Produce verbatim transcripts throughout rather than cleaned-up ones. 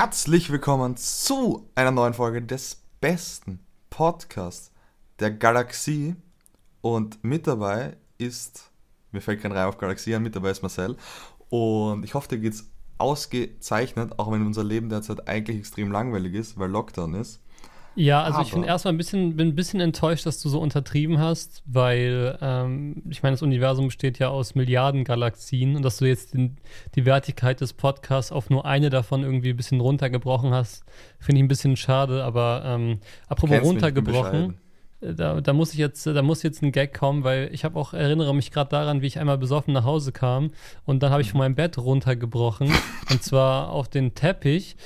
Herzlich willkommen zu einer neuen Folge des besten Podcasts der Galaxie. Und mit dabei ist, mir fällt kein Reim auf Galaxie an, mit dabei ist Marcel. Und ich hoffe, dir geht's ausgezeichnet, auch wenn unser Leben derzeit eigentlich extrem langweilig ist, weil Lockdown ist. Ja, also Aber. ich finde erstmal ein bisschen, bin ein bisschen enttäuscht, dass du so untertrieben hast, weil ähm, ich meine, das Universum besteht ja aus Milliarden Galaxien und dass du jetzt den, die Wertigkeit des Podcasts auf nur eine davon irgendwie ein bisschen runtergebrochen hast, finde ich ein bisschen schade. Aber ähm, apropos runtergebrochen, da, da muss ich jetzt, da muss jetzt ein Gag kommen, weil ich habe auch erinnere mich gerade daran, wie ich einmal besoffen nach Hause kam und dann habe ich von meinem Bett runtergebrochen und zwar auf den Teppich.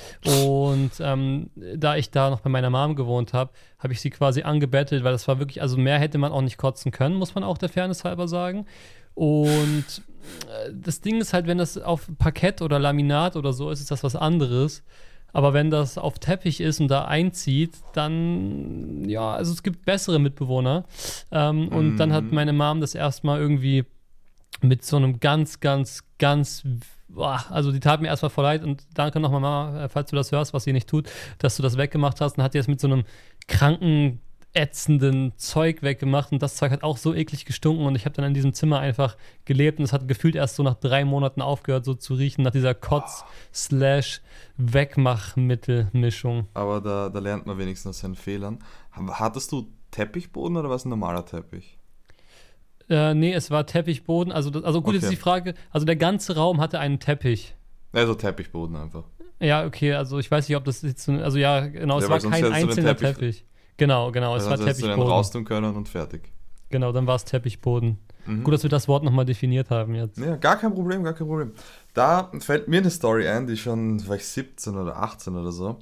Und ähm, da ich da noch bei meiner Mom gewohnt habe, habe ich sie quasi angebettelt, weil das war wirklich, also mehr hätte man auch nicht kotzen können, muss man auch der Fairness halber sagen. Und das Ding ist halt, wenn das auf Parkett oder Laminat oder so ist, ist das was anderes. Aber wenn das auf Teppich ist und da einzieht, dann, ja, also es gibt bessere Mitbewohner. Ähm, und mm. dann hat meine Mom das erstmal irgendwie mit so einem ganz, ganz, ganz, boah, also die tat mir erstmal voll leid. Und danke nochmal, Mama, falls du das hörst, was sie nicht tut, dass du das weggemacht hast. Und hat die das mit so einem kranken, ätzenden Zeug weggemacht. Und das Zeug hat auch so eklig gestunken. Und ich habe dann in diesem Zimmer einfach gelebt. Und es hat gefühlt erst so nach drei Monaten aufgehört, so zu riechen, nach dieser Kotz-Slash-Wegmachmittel-Mischung. Aber da, da lernt man wenigstens aus seinen Fehlern. Hattest du Teppichboden oder war es ein normaler Teppich? Äh, nee, es war Teppichboden. Also, das, also gut, okay. Jetzt ist die Frage, also der ganze Raum hatte einen Teppich. Also Teppichboden einfach. Ja, okay, also ich weiß nicht, ob das jetzt, also ja, genau, ja, es war kein einzelner Teppich. Teppich. Genau, genau, es also war Teppichboden. Dann hättest du dann raus tun können und fertig. Genau, dann war es Teppichboden. Mhm. Gut, dass wir das Wort nochmal definiert haben jetzt. Ja, gar kein Problem, gar kein Problem. Da fällt mir eine Story ein, die schon, war ich siebzehn oder achtzehn oder so,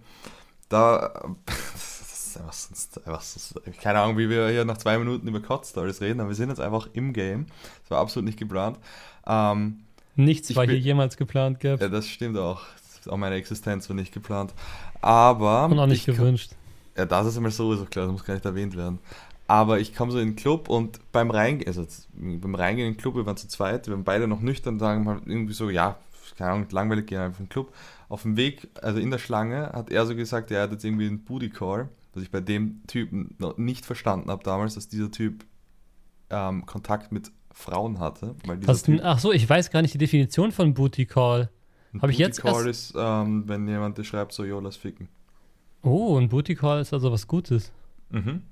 da, das ist einfach sonst, einfach sonst, keine Ahnung, wie wir hier nach zwei Minuten über Cod-Stories reden, aber wir sind jetzt einfach im Game, das war absolut nicht geplant. Ähm, Nichts war bin, hier jemals geplant, gell? Ja, das stimmt auch, auch meine Existenz war nicht geplant, aber... Und auch nicht ich, gewünscht. Ja, das ist immer sowieso klar, das muss gar nicht erwähnt werden. Aber ich komme so in den Club und beim Reingehen, also beim Reingehen in den Club, wir waren zu zweit, wir waren beide noch nüchtern, sagen wir irgendwie so, ja, keine Ahnung, langweilig, gehen einfach in den Club. Auf dem Weg, also in der Schlange, hat er so gesagt, er hat jetzt irgendwie einen Booty Call, was ich bei dem Typen noch nicht verstanden habe damals, dass dieser Typ ähm, Kontakt mit Frauen hatte. Weil was typ, ach so, ich weiß gar nicht die Definition von Booty Call. Ein hab Booty ich jetzt Call ist, ähm, wenn jemand das schreibt, so, jo, lass ficken. Oh, ein Booty Call ist also was Gutes. Mhm.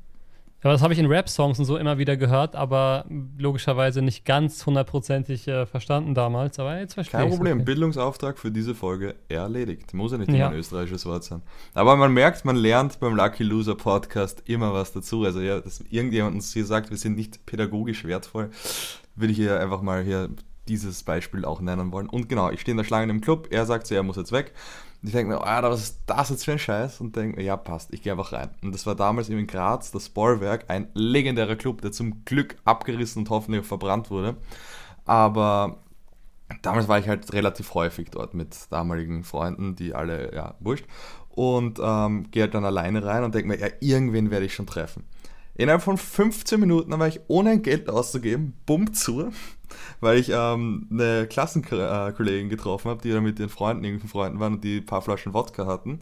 Aber das habe ich in Rap-Songs und so immer wieder gehört, aber logischerweise nicht ganz hundertprozentig äh, verstanden damals. Aber jetzt verstehe ich. Kein Problem, okay. Bildungsauftrag für diese Folge erledigt. Muss ja nicht immer ja. ein österreichisches Wort sein. Aber man merkt, man lernt beim Lucky Loser Podcast immer was dazu. Also ja, dass irgendjemand uns hier sagt, wir sind nicht pädagogisch wertvoll, will ich hier einfach mal hier dieses Beispiel auch nennen wollen. Und genau, ich stehe in der Schlange im Club, er sagt so, er muss jetzt weg. Ich denke mir, ah, was ist das jetzt für ein Scheiß? Und denke mir, ja, passt, ich gehe einfach rein. Und das war damals eben in Graz, das Bollwerk, ein legendärer Club, der zum Glück abgerissen und hoffentlich verbrannt wurde. Aber damals war ich halt relativ häufig dort mit damaligen Freunden, die alle, ja, wurscht. Und ähm, gehe halt dann alleine rein und denke mir, ja, irgendwen werde ich schon treffen. Innerhalb von fünfzehn Minuten war ich ohne ein Geld auszugeben, bumm zu, weil ich ähm, eine Klassenkollegin getroffen habe, die dann mit ihren Freunden, irgendwelchen Freunden waren und die ein paar Flaschen Wodka hatten,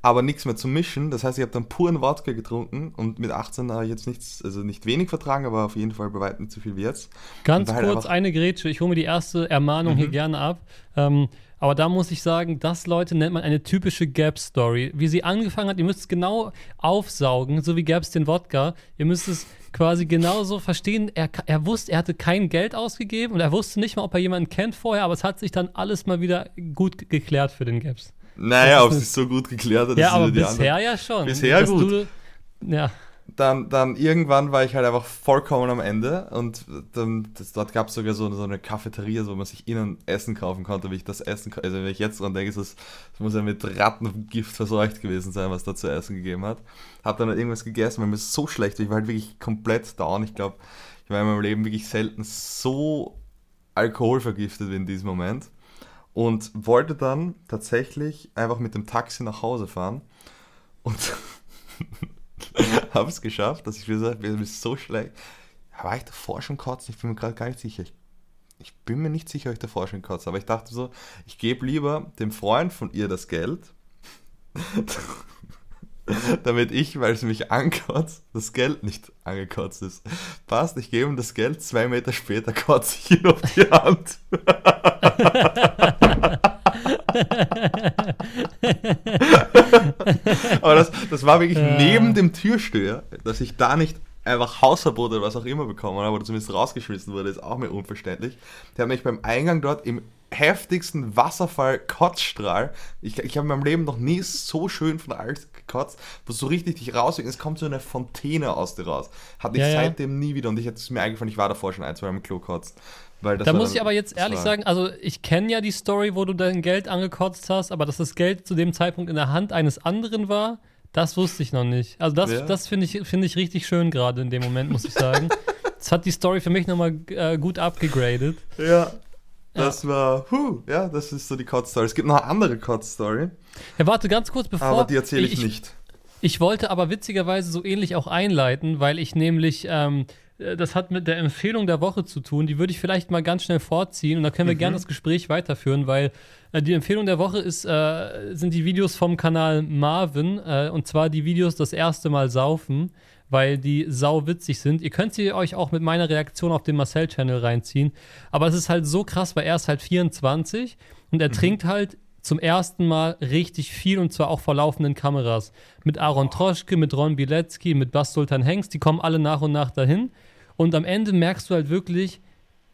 aber nichts mehr zum Mischen. Das heißt, ich habe dann puren Wodka getrunken und mit achtzehn habe ich jetzt nichts, also nicht wenig vertragen, aber auf jeden Fall bei weitem nicht so viel wie jetzt. Ganz halt kurz eine Grätsche, ich hole mir die erste Ermahnung mhm. hier gerne ab. Ähm, Aber da muss ich sagen, das, Leute, nennt man eine typische Gap-Story. Wie sie angefangen hat, ihr müsst es genau aufsaugen, so wie Gaps den Wodka. Ihr müsst es quasi genauso verstehen. Er, er wusste, er hatte kein Geld ausgegeben und er wusste nicht mal, ob er jemanden kennt vorher, aber es hat sich dann alles mal wieder gut geklärt für den Gaps. Naja, ob es sich so gut geklärt hat, ja, aber die bisher anderen. Ja schon. Bisher gut. Du, ja. Dann, dann irgendwann war ich halt einfach vollkommen am Ende und dann, das, dort gab es sogar so, so eine Cafeteria, wo man sich innen Essen kaufen konnte, wie ich das Essen, also wenn ich jetzt dran denke, ist das, das muss ja mit Rattengift verseucht gewesen sein, was da zu essen gegeben hat. Hab dann halt irgendwas gegessen, weil mir ist so schlecht, ich war halt wirklich komplett down, ich glaube, ich war in meinem Leben wirklich selten so alkoholvergiftet wie in diesem Moment und wollte dann tatsächlich einfach mit dem Taxi nach Hause fahren und... habe es geschafft, dass ich mir gesagt habe, mir ist so schlecht. War ich davor schon kotzt? Ich bin mir gerade gar nicht sicher. Ich, ich bin mir nicht sicher, ob ich davor schon kotzt. Aber ich dachte so, ich gebe lieber dem Freund von ihr das Geld, damit ich, weil es mich ankotzt, das Geld nicht angekotzt ist. Passt, ich gebe ihm das Geld, zwei Meter später kotze ich ihn auf die Hand. Aber das, das war wirklich ja. neben dem Türsteher, dass ich da nicht einfach Hausverbot oder was auch immer bekommen habe oder zumindest rausgeschmissen wurde, ist auch mir unverständlich. Der hat mich beim Eingang dort im heftigsten Wasserfall-Kotzstrahl. Ich, ich habe in meinem Leben noch nie so schön von der Angst gekotzt, wo so richtig dich rauswinkt. Es kommt so eine Fontäne aus dir raus. Hatte ich ja, seitdem ja. nie wieder. Und ich hätte es mir eingefallen, ich war davor schon ein, zwei Mal im Klo kotzt. Weil das da muss dann, ich aber jetzt ehrlich war, sagen, also ich kenne ja die Story, wo du dein Geld angekotzt hast, aber dass das Geld zu dem Zeitpunkt in der Hand eines anderen war, das wusste ich noch nicht. Also das, ja. das finde ich, find ich richtig schön gerade in dem Moment, muss ich sagen. Das hat die Story für mich nochmal äh, gut abgegradet. Ja. Das ja. war, huh, ja, das ist so die Kotz-Story. Es gibt noch eine andere Kotz-Story. Ja, warte, ganz kurz, bevor... Aber die erzähle ich, ich nicht. Ich, ich wollte aber witzigerweise so ähnlich auch einleiten, weil ich nämlich, ähm, das hat mit der Empfehlung der Woche zu tun, die würde ich vielleicht mal ganz schnell vorziehen und da können wir mhm. gerne das Gespräch weiterführen, weil äh, die Empfehlung der Woche ist, äh, sind die Videos vom Kanal Marvin, äh, und zwar die Videos das erste Mal saufen, weil die sau witzig sind. Ihr könnt sie euch auch mit meiner Reaktion auf den Marcel-Channel reinziehen. Aber es ist halt so krass, weil er ist halt vierundzwanzig und er mhm. trinkt halt zum ersten Mal richtig viel und zwar auch vor laufenden Kameras. Mit Aaron Troschke, mit Ron Bilecki, mit Bas Sultan Hengst, die kommen alle nach und nach dahin. Und am Ende merkst du halt wirklich,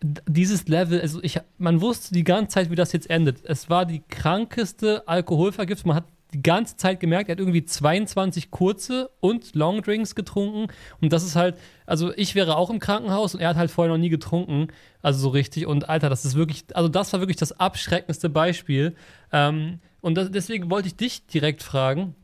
dieses Level, also ich, man wusste die ganze Zeit, wie das jetzt endet. Es war die krankeste Alkoholvergiftung. Man hat die ganze Zeit gemerkt, er hat irgendwie zweiundzwanzig kurze und Longdrinks getrunken. Und das ist halt, also ich wäre auch im Krankenhaus und er hat halt vorher noch nie getrunken. Also so richtig. Und Alter, das ist wirklich, also das war wirklich das abschreckendste Beispiel. Ähm, und das, deswegen wollte ich dich direkt fragen.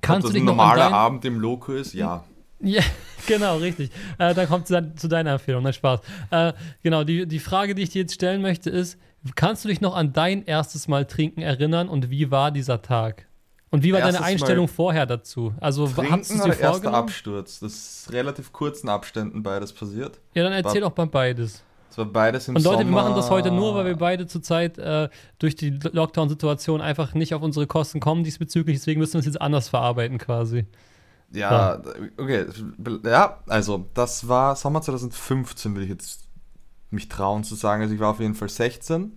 Kannst Ob das du ein normaler dein... Abend im Loco ist? Ja. Ja, genau, richtig. Äh, dann kommt es zu deiner Empfehlung. Nein, Spaß. Äh, genau, die, die Frage, die ich dir jetzt stellen möchte, ist, kannst du dich noch an dein erstes Mal trinken erinnern und wie war dieser Tag? Und wie war erstes deine Einstellung Mal vorher dazu? Also, hast du es dir vorgenommen? Erster Absturz. Das ist relativ kurzen Abständen beides passiert. Ja, dann erzähl war, doch mal beides. Es war beides im Sommer. Und Leute, Sommer. Wir machen das heute nur, weil wir beide zurzeit äh, durch die Lockdown-Situation einfach nicht auf unsere Kosten kommen diesbezüglich. Deswegen müssen wir es jetzt anders verarbeiten quasi. Ja, ja, okay. Ja, also, das war Sommer zwanzig fünfzehn, würde ich jetzt mich trauen zu sagen. Also ich war auf jeden Fall sechzehn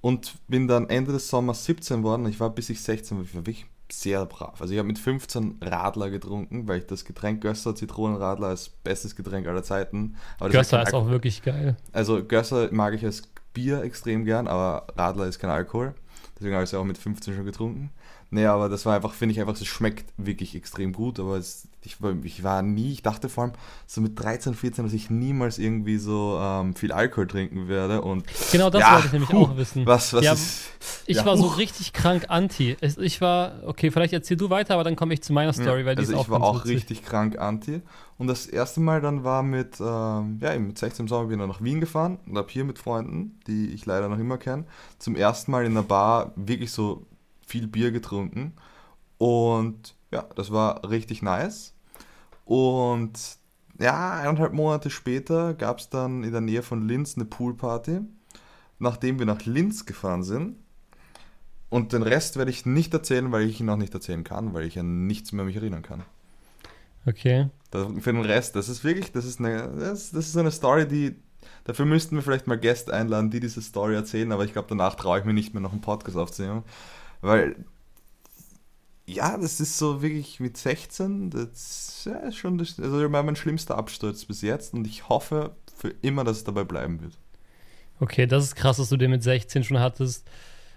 und bin dann Ende des Sommers siebzehn worden. Ich war bis ich sechzehn war, ich war wirklich sehr brav. Also ich habe mit fünfzehn Radler getrunken, weil ich das Getränk Gösser, Zitronenradler, als bestes Getränk aller Zeiten. Aber Gösser ist, ist auch wirklich geil. Also Gösser mag ich als Bier extrem gern, aber Radler ist kein Alkohol. Deswegen habe ich es ja auch mit fünfzehn schon getrunken. Nee, aber das war einfach, finde ich einfach, es schmeckt wirklich extrem gut, aber es, ich, ich war nie, ich dachte vor allem so mit dreizehn, vierzehn, dass ich niemals irgendwie so ähm, viel Alkohol trinken werde und... Genau, das ja, wollte ich nämlich puh, auch wissen. Was, was ja, ist... Ich ja, war puh. so richtig krank anti. Ich war, okay, vielleicht erzähl du weiter, aber dann komme ich zu meiner Story, ja, weil die also ist auch ich war auch witzig. Richtig krank anti und das erste Mal dann war mit, ähm, ja eben mit sechzehn im Sommer bin ich dann nach Wien gefahren und hab hier mit Freunden, die ich leider noch immer kenne, zum ersten Mal in einer Bar wirklich so... viel Bier getrunken und ja, das war richtig nice und ja, eineinhalb Monate später gab es dann in der Nähe von Linz eine Poolparty, nachdem wir nach Linz gefahren sind und den Rest werde ich nicht erzählen, weil ich ihn auch nicht erzählen kann, weil ich an nichts mehr mich erinnern kann. Okay. Das, für den Rest, das ist wirklich, das ist eine, das, das ist eine Story, die dafür müssten wir vielleicht mal Gäste einladen, die diese Story erzählen, aber ich glaube, danach traue ich mir nicht mehr noch einen Podcast aufzunehmen. Weil, ja, das ist so wirklich mit sechzehn, das ja, ist schon das, also mein schlimmster Absturz bis jetzt und ich hoffe für immer, dass es dabei bleiben wird. Okay, das ist krass, dass du den mit sechzehn schon hattest.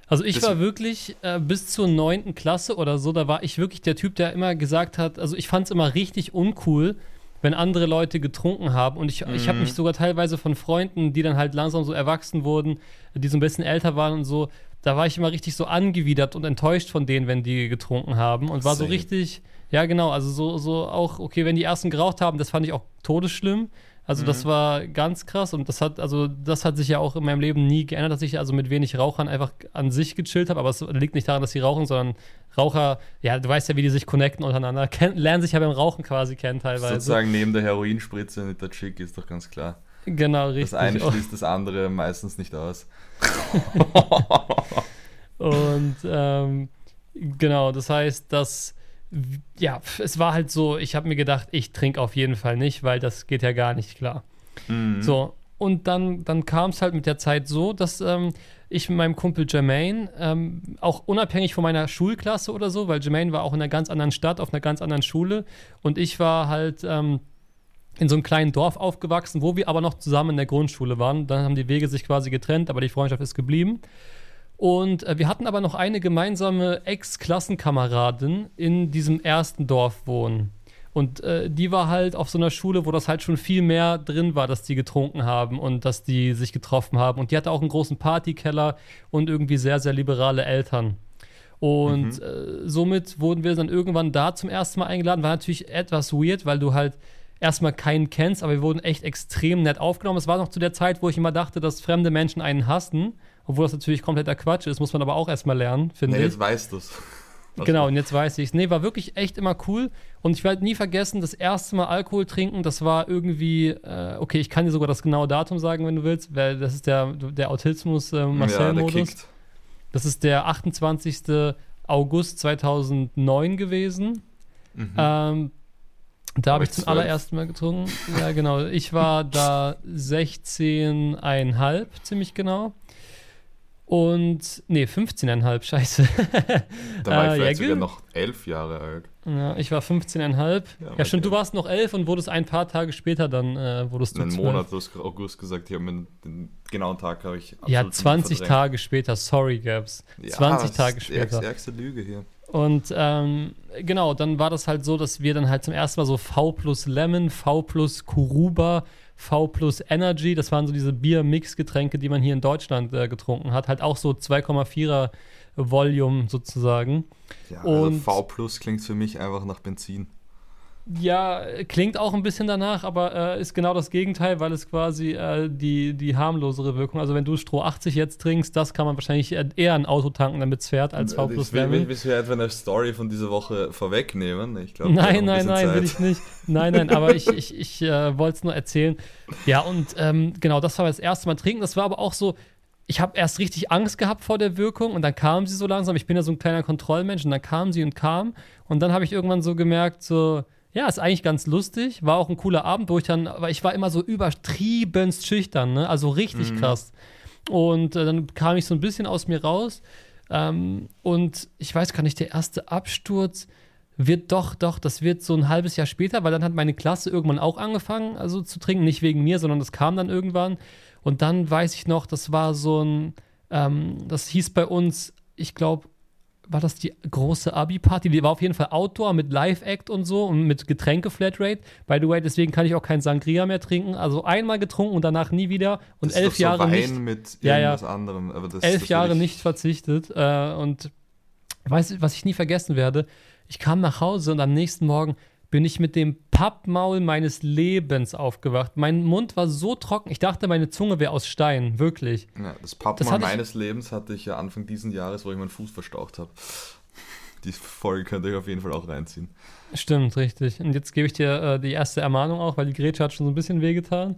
Also ich das war wirklich äh, bis zur neunten Klasse oder so, da war ich wirklich der Typ, der immer gesagt hat, also ich fand es immer richtig uncool, wenn andere Leute getrunken haben. Und ich, mhm. ich habe mich sogar teilweise von Freunden, die dann halt langsam so erwachsen wurden, die so ein bisschen älter waren und so, da war ich immer richtig so angewidert und enttäuscht von denen, wenn die getrunken haben. Und war so richtig, ja genau, also so, so auch, okay, wenn die ersten geraucht haben, das fand ich auch todesschlimm. Also mhm. das war ganz krass und das hat, also das hat sich ja auch in meinem Leben nie geändert, dass ich also mit wenig Rauchern einfach an sich gechillt habe. Aber es liegt nicht daran, dass sie rauchen, sondern Raucher, ja, du weißt ja, wie die sich connecten untereinander, kenn, lernen sich ja beim Rauchen quasi kennen teilweise. Sozusagen neben der Heroinspritze mit der Chick ist doch ganz klar. Genau, richtig. Das eine schließt das andere meistens nicht aus. Und ähm, Genau, das heißt, dass, ja, es war halt so, ich habe mir gedacht, ich trinke auf jeden Fall nicht, weil das geht ja gar nicht klar. Mhm. So, und dann, dann kam es halt mit der Zeit so, dass ähm, ich mit meinem Kumpel Jermaine, ähm, auch unabhängig von meiner Schulklasse oder so, weil Jermaine war auch in einer ganz anderen Stadt, auf einer ganz anderen Schule, und ich war halt ähm, in so einem kleinen Dorf aufgewachsen, wo wir aber noch zusammen in der Grundschule waren. Dann haben die Wege sich quasi getrennt, aber die Freundschaft ist geblieben. Und äh, wir hatten aber noch eine gemeinsame Ex-Klassenkameradin in diesem ersten Dorf wohnen. Und äh, die war halt auf so einer Schule, wo das halt schon viel mehr drin war, dass die getrunken haben und dass die sich getroffen haben. Und die hatte auch einen großen Partykeller und irgendwie sehr, sehr liberale Eltern. Und mhm. äh, somit wurden wir dann irgendwann da zum ersten Mal eingeladen. War natürlich etwas weird, weil du halt erstmal keinen kennst, aber wir wurden echt extrem nett aufgenommen. Es war noch zu der Zeit, wo ich immer dachte, dass fremde Menschen einen hassen. Obwohl das natürlich kompletter Quatsch ist, muss man aber auch erstmal lernen, finde nee, ich. Jetzt weißt du es. Genau, und jetzt weiß ich es. Nee, war wirklich echt immer cool. Und ich werde nie vergessen, das erste Mal Alkohol trinken, das war irgendwie, äh, okay, ich kann dir sogar das genaue Datum sagen, wenn du willst, weil das ist der, der Autismus-Marcel-Modus. Äh, ja, das ist der achtundzwanzigster August zweitausendneun gewesen. Mhm. Ähm, da habe ich zum allerersten Mal getrunken. Ja, genau. Ich war da sechzehneinhalb, ziemlich genau. Und, nee, fünfzehneinhalb, scheiße. Da war ich äh, vielleicht ja, sogar noch elf Jahre alt. Ja, ich war fünfzehneinhalb. Ja, ja stimmt, elf. Du warst noch elf und wurdest ein paar Tage später dann, äh, wurdest du zwölf. Einen Monat, du hast August gesagt, ich habe mir den genauen Tag, habe ich absolut Ja, zwanzig Tage später, sorry, Gabs. Ja, zwanzig Tage später. Das ist die ärgste Lüge hier. Und, ähm, genau, dann war das halt so, dass wir dann halt zum ersten Mal so V plus Lemon, V plus Kuruba, V plus Energy, das waren so diese Bier-Mix-Getränke, die man hier in Deutschland äh, getrunken hat. Halt auch so zwei Komma vierer Volume sozusagen. Ja, also und V plus klingt für mich einfach nach Benzin. Ja, klingt auch ein bisschen danach, aber äh, ist genau das Gegenteil, weil es quasi äh, die, die harmlosere Wirkung, also wenn du Stroh achtzig jetzt trinkst, das kann man wahrscheinlich eher ein Auto tanken, damit es fährt, als V plus Lemon. Ich will bisher etwa eine Story von dieser Woche vorwegnehmen. Ich glaub, nein, nein, nein, Zeit. will ich nicht. Nein, nein, aber ich, ich, ich äh, wollte es nur erzählen. Ja, und ähm, genau, das war das erste Mal trinken. Das war aber auch so, ich habe erst richtig Angst gehabt vor der Wirkung und dann kam sie so langsam. Ich bin ja so ein kleiner Kontrollmensch und dann kam sie und kam und dann habe ich irgendwann so gemerkt, so ja, ist eigentlich ganz lustig. War auch ein cooler Abend, wo ich dann, weil ich war immer so übertriebenst schüchtern, ne? Also richtig mhm. krass. Und äh, dann kam ich so ein bisschen aus mir raus. Ähm, und ich weiß gar nicht, der erste Absturz wird doch, doch, das wird so ein halbes Jahr später, weil dann hat meine Klasse irgendwann auch angefangen, also zu trinken. Nicht wegen mir, sondern das kam dann irgendwann. Und dann weiß ich noch, das war so ein, ähm, das hieß bei uns, ich glaube, war das die große Abi-Party? Die war auf jeden Fall Outdoor mit Live-Act und so und mit Getränke-Flatrate. By the way, deswegen kann ich auch kein Sangria mehr trinken. Also einmal getrunken und danach nie wieder. Und das elf ist doch Jahre so Wein nicht. Mit ja, ja. Anderem. Aber das, elf das Jahre ich... nicht verzichtet. Äh, und weißt, was ich nie vergessen werde? Ich kam nach Hause und am nächsten Morgen bin ich mit dem Pappmaul meines Lebens aufgewacht. Mein Mund war so trocken, ich dachte, meine Zunge wäre aus Stein, wirklich. Ja, das Pappmaul meines ich, Lebens hatte ich ja Anfang diesen Jahres, wo ich meinen Fuß verstaucht habe. Die Folge könnte ich auf jeden Fall auch reinziehen. Stimmt, richtig. Und jetzt gebe ich dir äh, die erste Ermahnung auch, weil die Grätsche hat schon so ein bisschen wehgetan.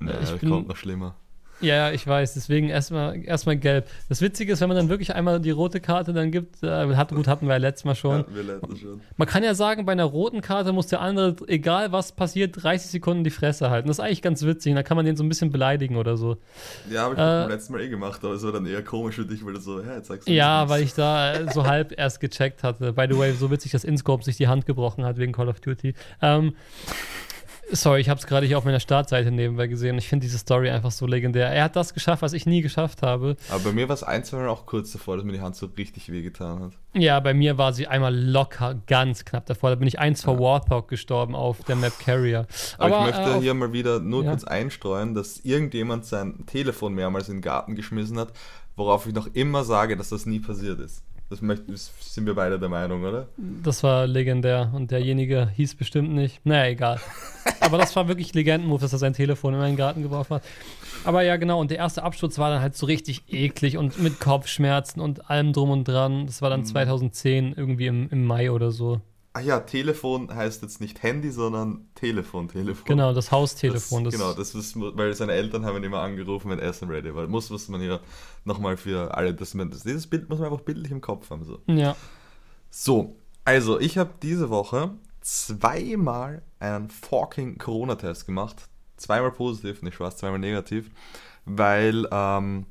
Naja, ich das bin, kommt noch schlimmer. Ja, ich weiß, deswegen erstmal erstmal gelb. Das Witzige ist, wenn man dann wirklich einmal die rote Karte dann gibt, äh, hat, gut, hatten wir ja letztes Mal schon. Ja, wir letztes schon. Man kann ja sagen, bei einer roten Karte muss der andere, egal was passiert, dreißig Sekunden die Fresse halten. Das ist eigentlich ganz witzig, da kann man den so ein bisschen beleidigen oder so. Ja, habe ich äh, das beim letzten Mal eh gemacht, aber es war dann eher komisch für dich, weil du so, hä, jetzt sagst du ja, weil ich da so halb erst gecheckt hatte. By the way, so witzig, dass InScope sich die Hand gebrochen hat wegen Call of Duty. Ähm, Sorry, ich habe es gerade hier auf meiner Startseite nebenbei gesehen. Ich finde diese Story einfach so legendär. Er hat das geschafft, was ich nie geschafft habe. Aber bei mir war es ein, zwei Mal auch kurz davor, dass mir die Hand so richtig wehgetan hat. Ja, bei mir war sie einmal locker, ganz knapp davor. Da bin ich eins vor ja. Warthog gestorben auf der Map Carrier. Aber, Aber ich möchte äh, hier mal wieder nur ja. kurz einstreuen, dass irgendjemand sein Telefon mehrmals in den Garten geschmissen hat, worauf ich noch immer sage, dass das nie passiert ist. Das sind wir beide der Meinung, oder? Das war legendär und derjenige hieß bestimmt nicht. Naja, egal. Aber das war wirklich Legenden-Move, dass er sein Telefon in meinen Garten geworfen hat. Aber ja, genau. Und der erste Absturz war dann halt so richtig eklig und mit Kopfschmerzen und allem drum und dran. Das war dann zweitausendzehn, irgendwie im, im Mai oder so. Ach ja, Telefon heißt jetzt nicht Handy, sondern Telefon, Telefon. Genau, das Haustelefon. Das, das genau, das ist, weil seine Eltern haben ihn immer angerufen, wenn er es ready war. Muss, was man hier nochmal für alle, dass man, dieses Bild muss man einfach bildlich im Kopf haben. So. Ja. So, also ich habe diese Woche zweimal einen fucking Corona-Test gemacht. Zweimal positiv, nicht Spaß, zweimal negativ, weil ähm,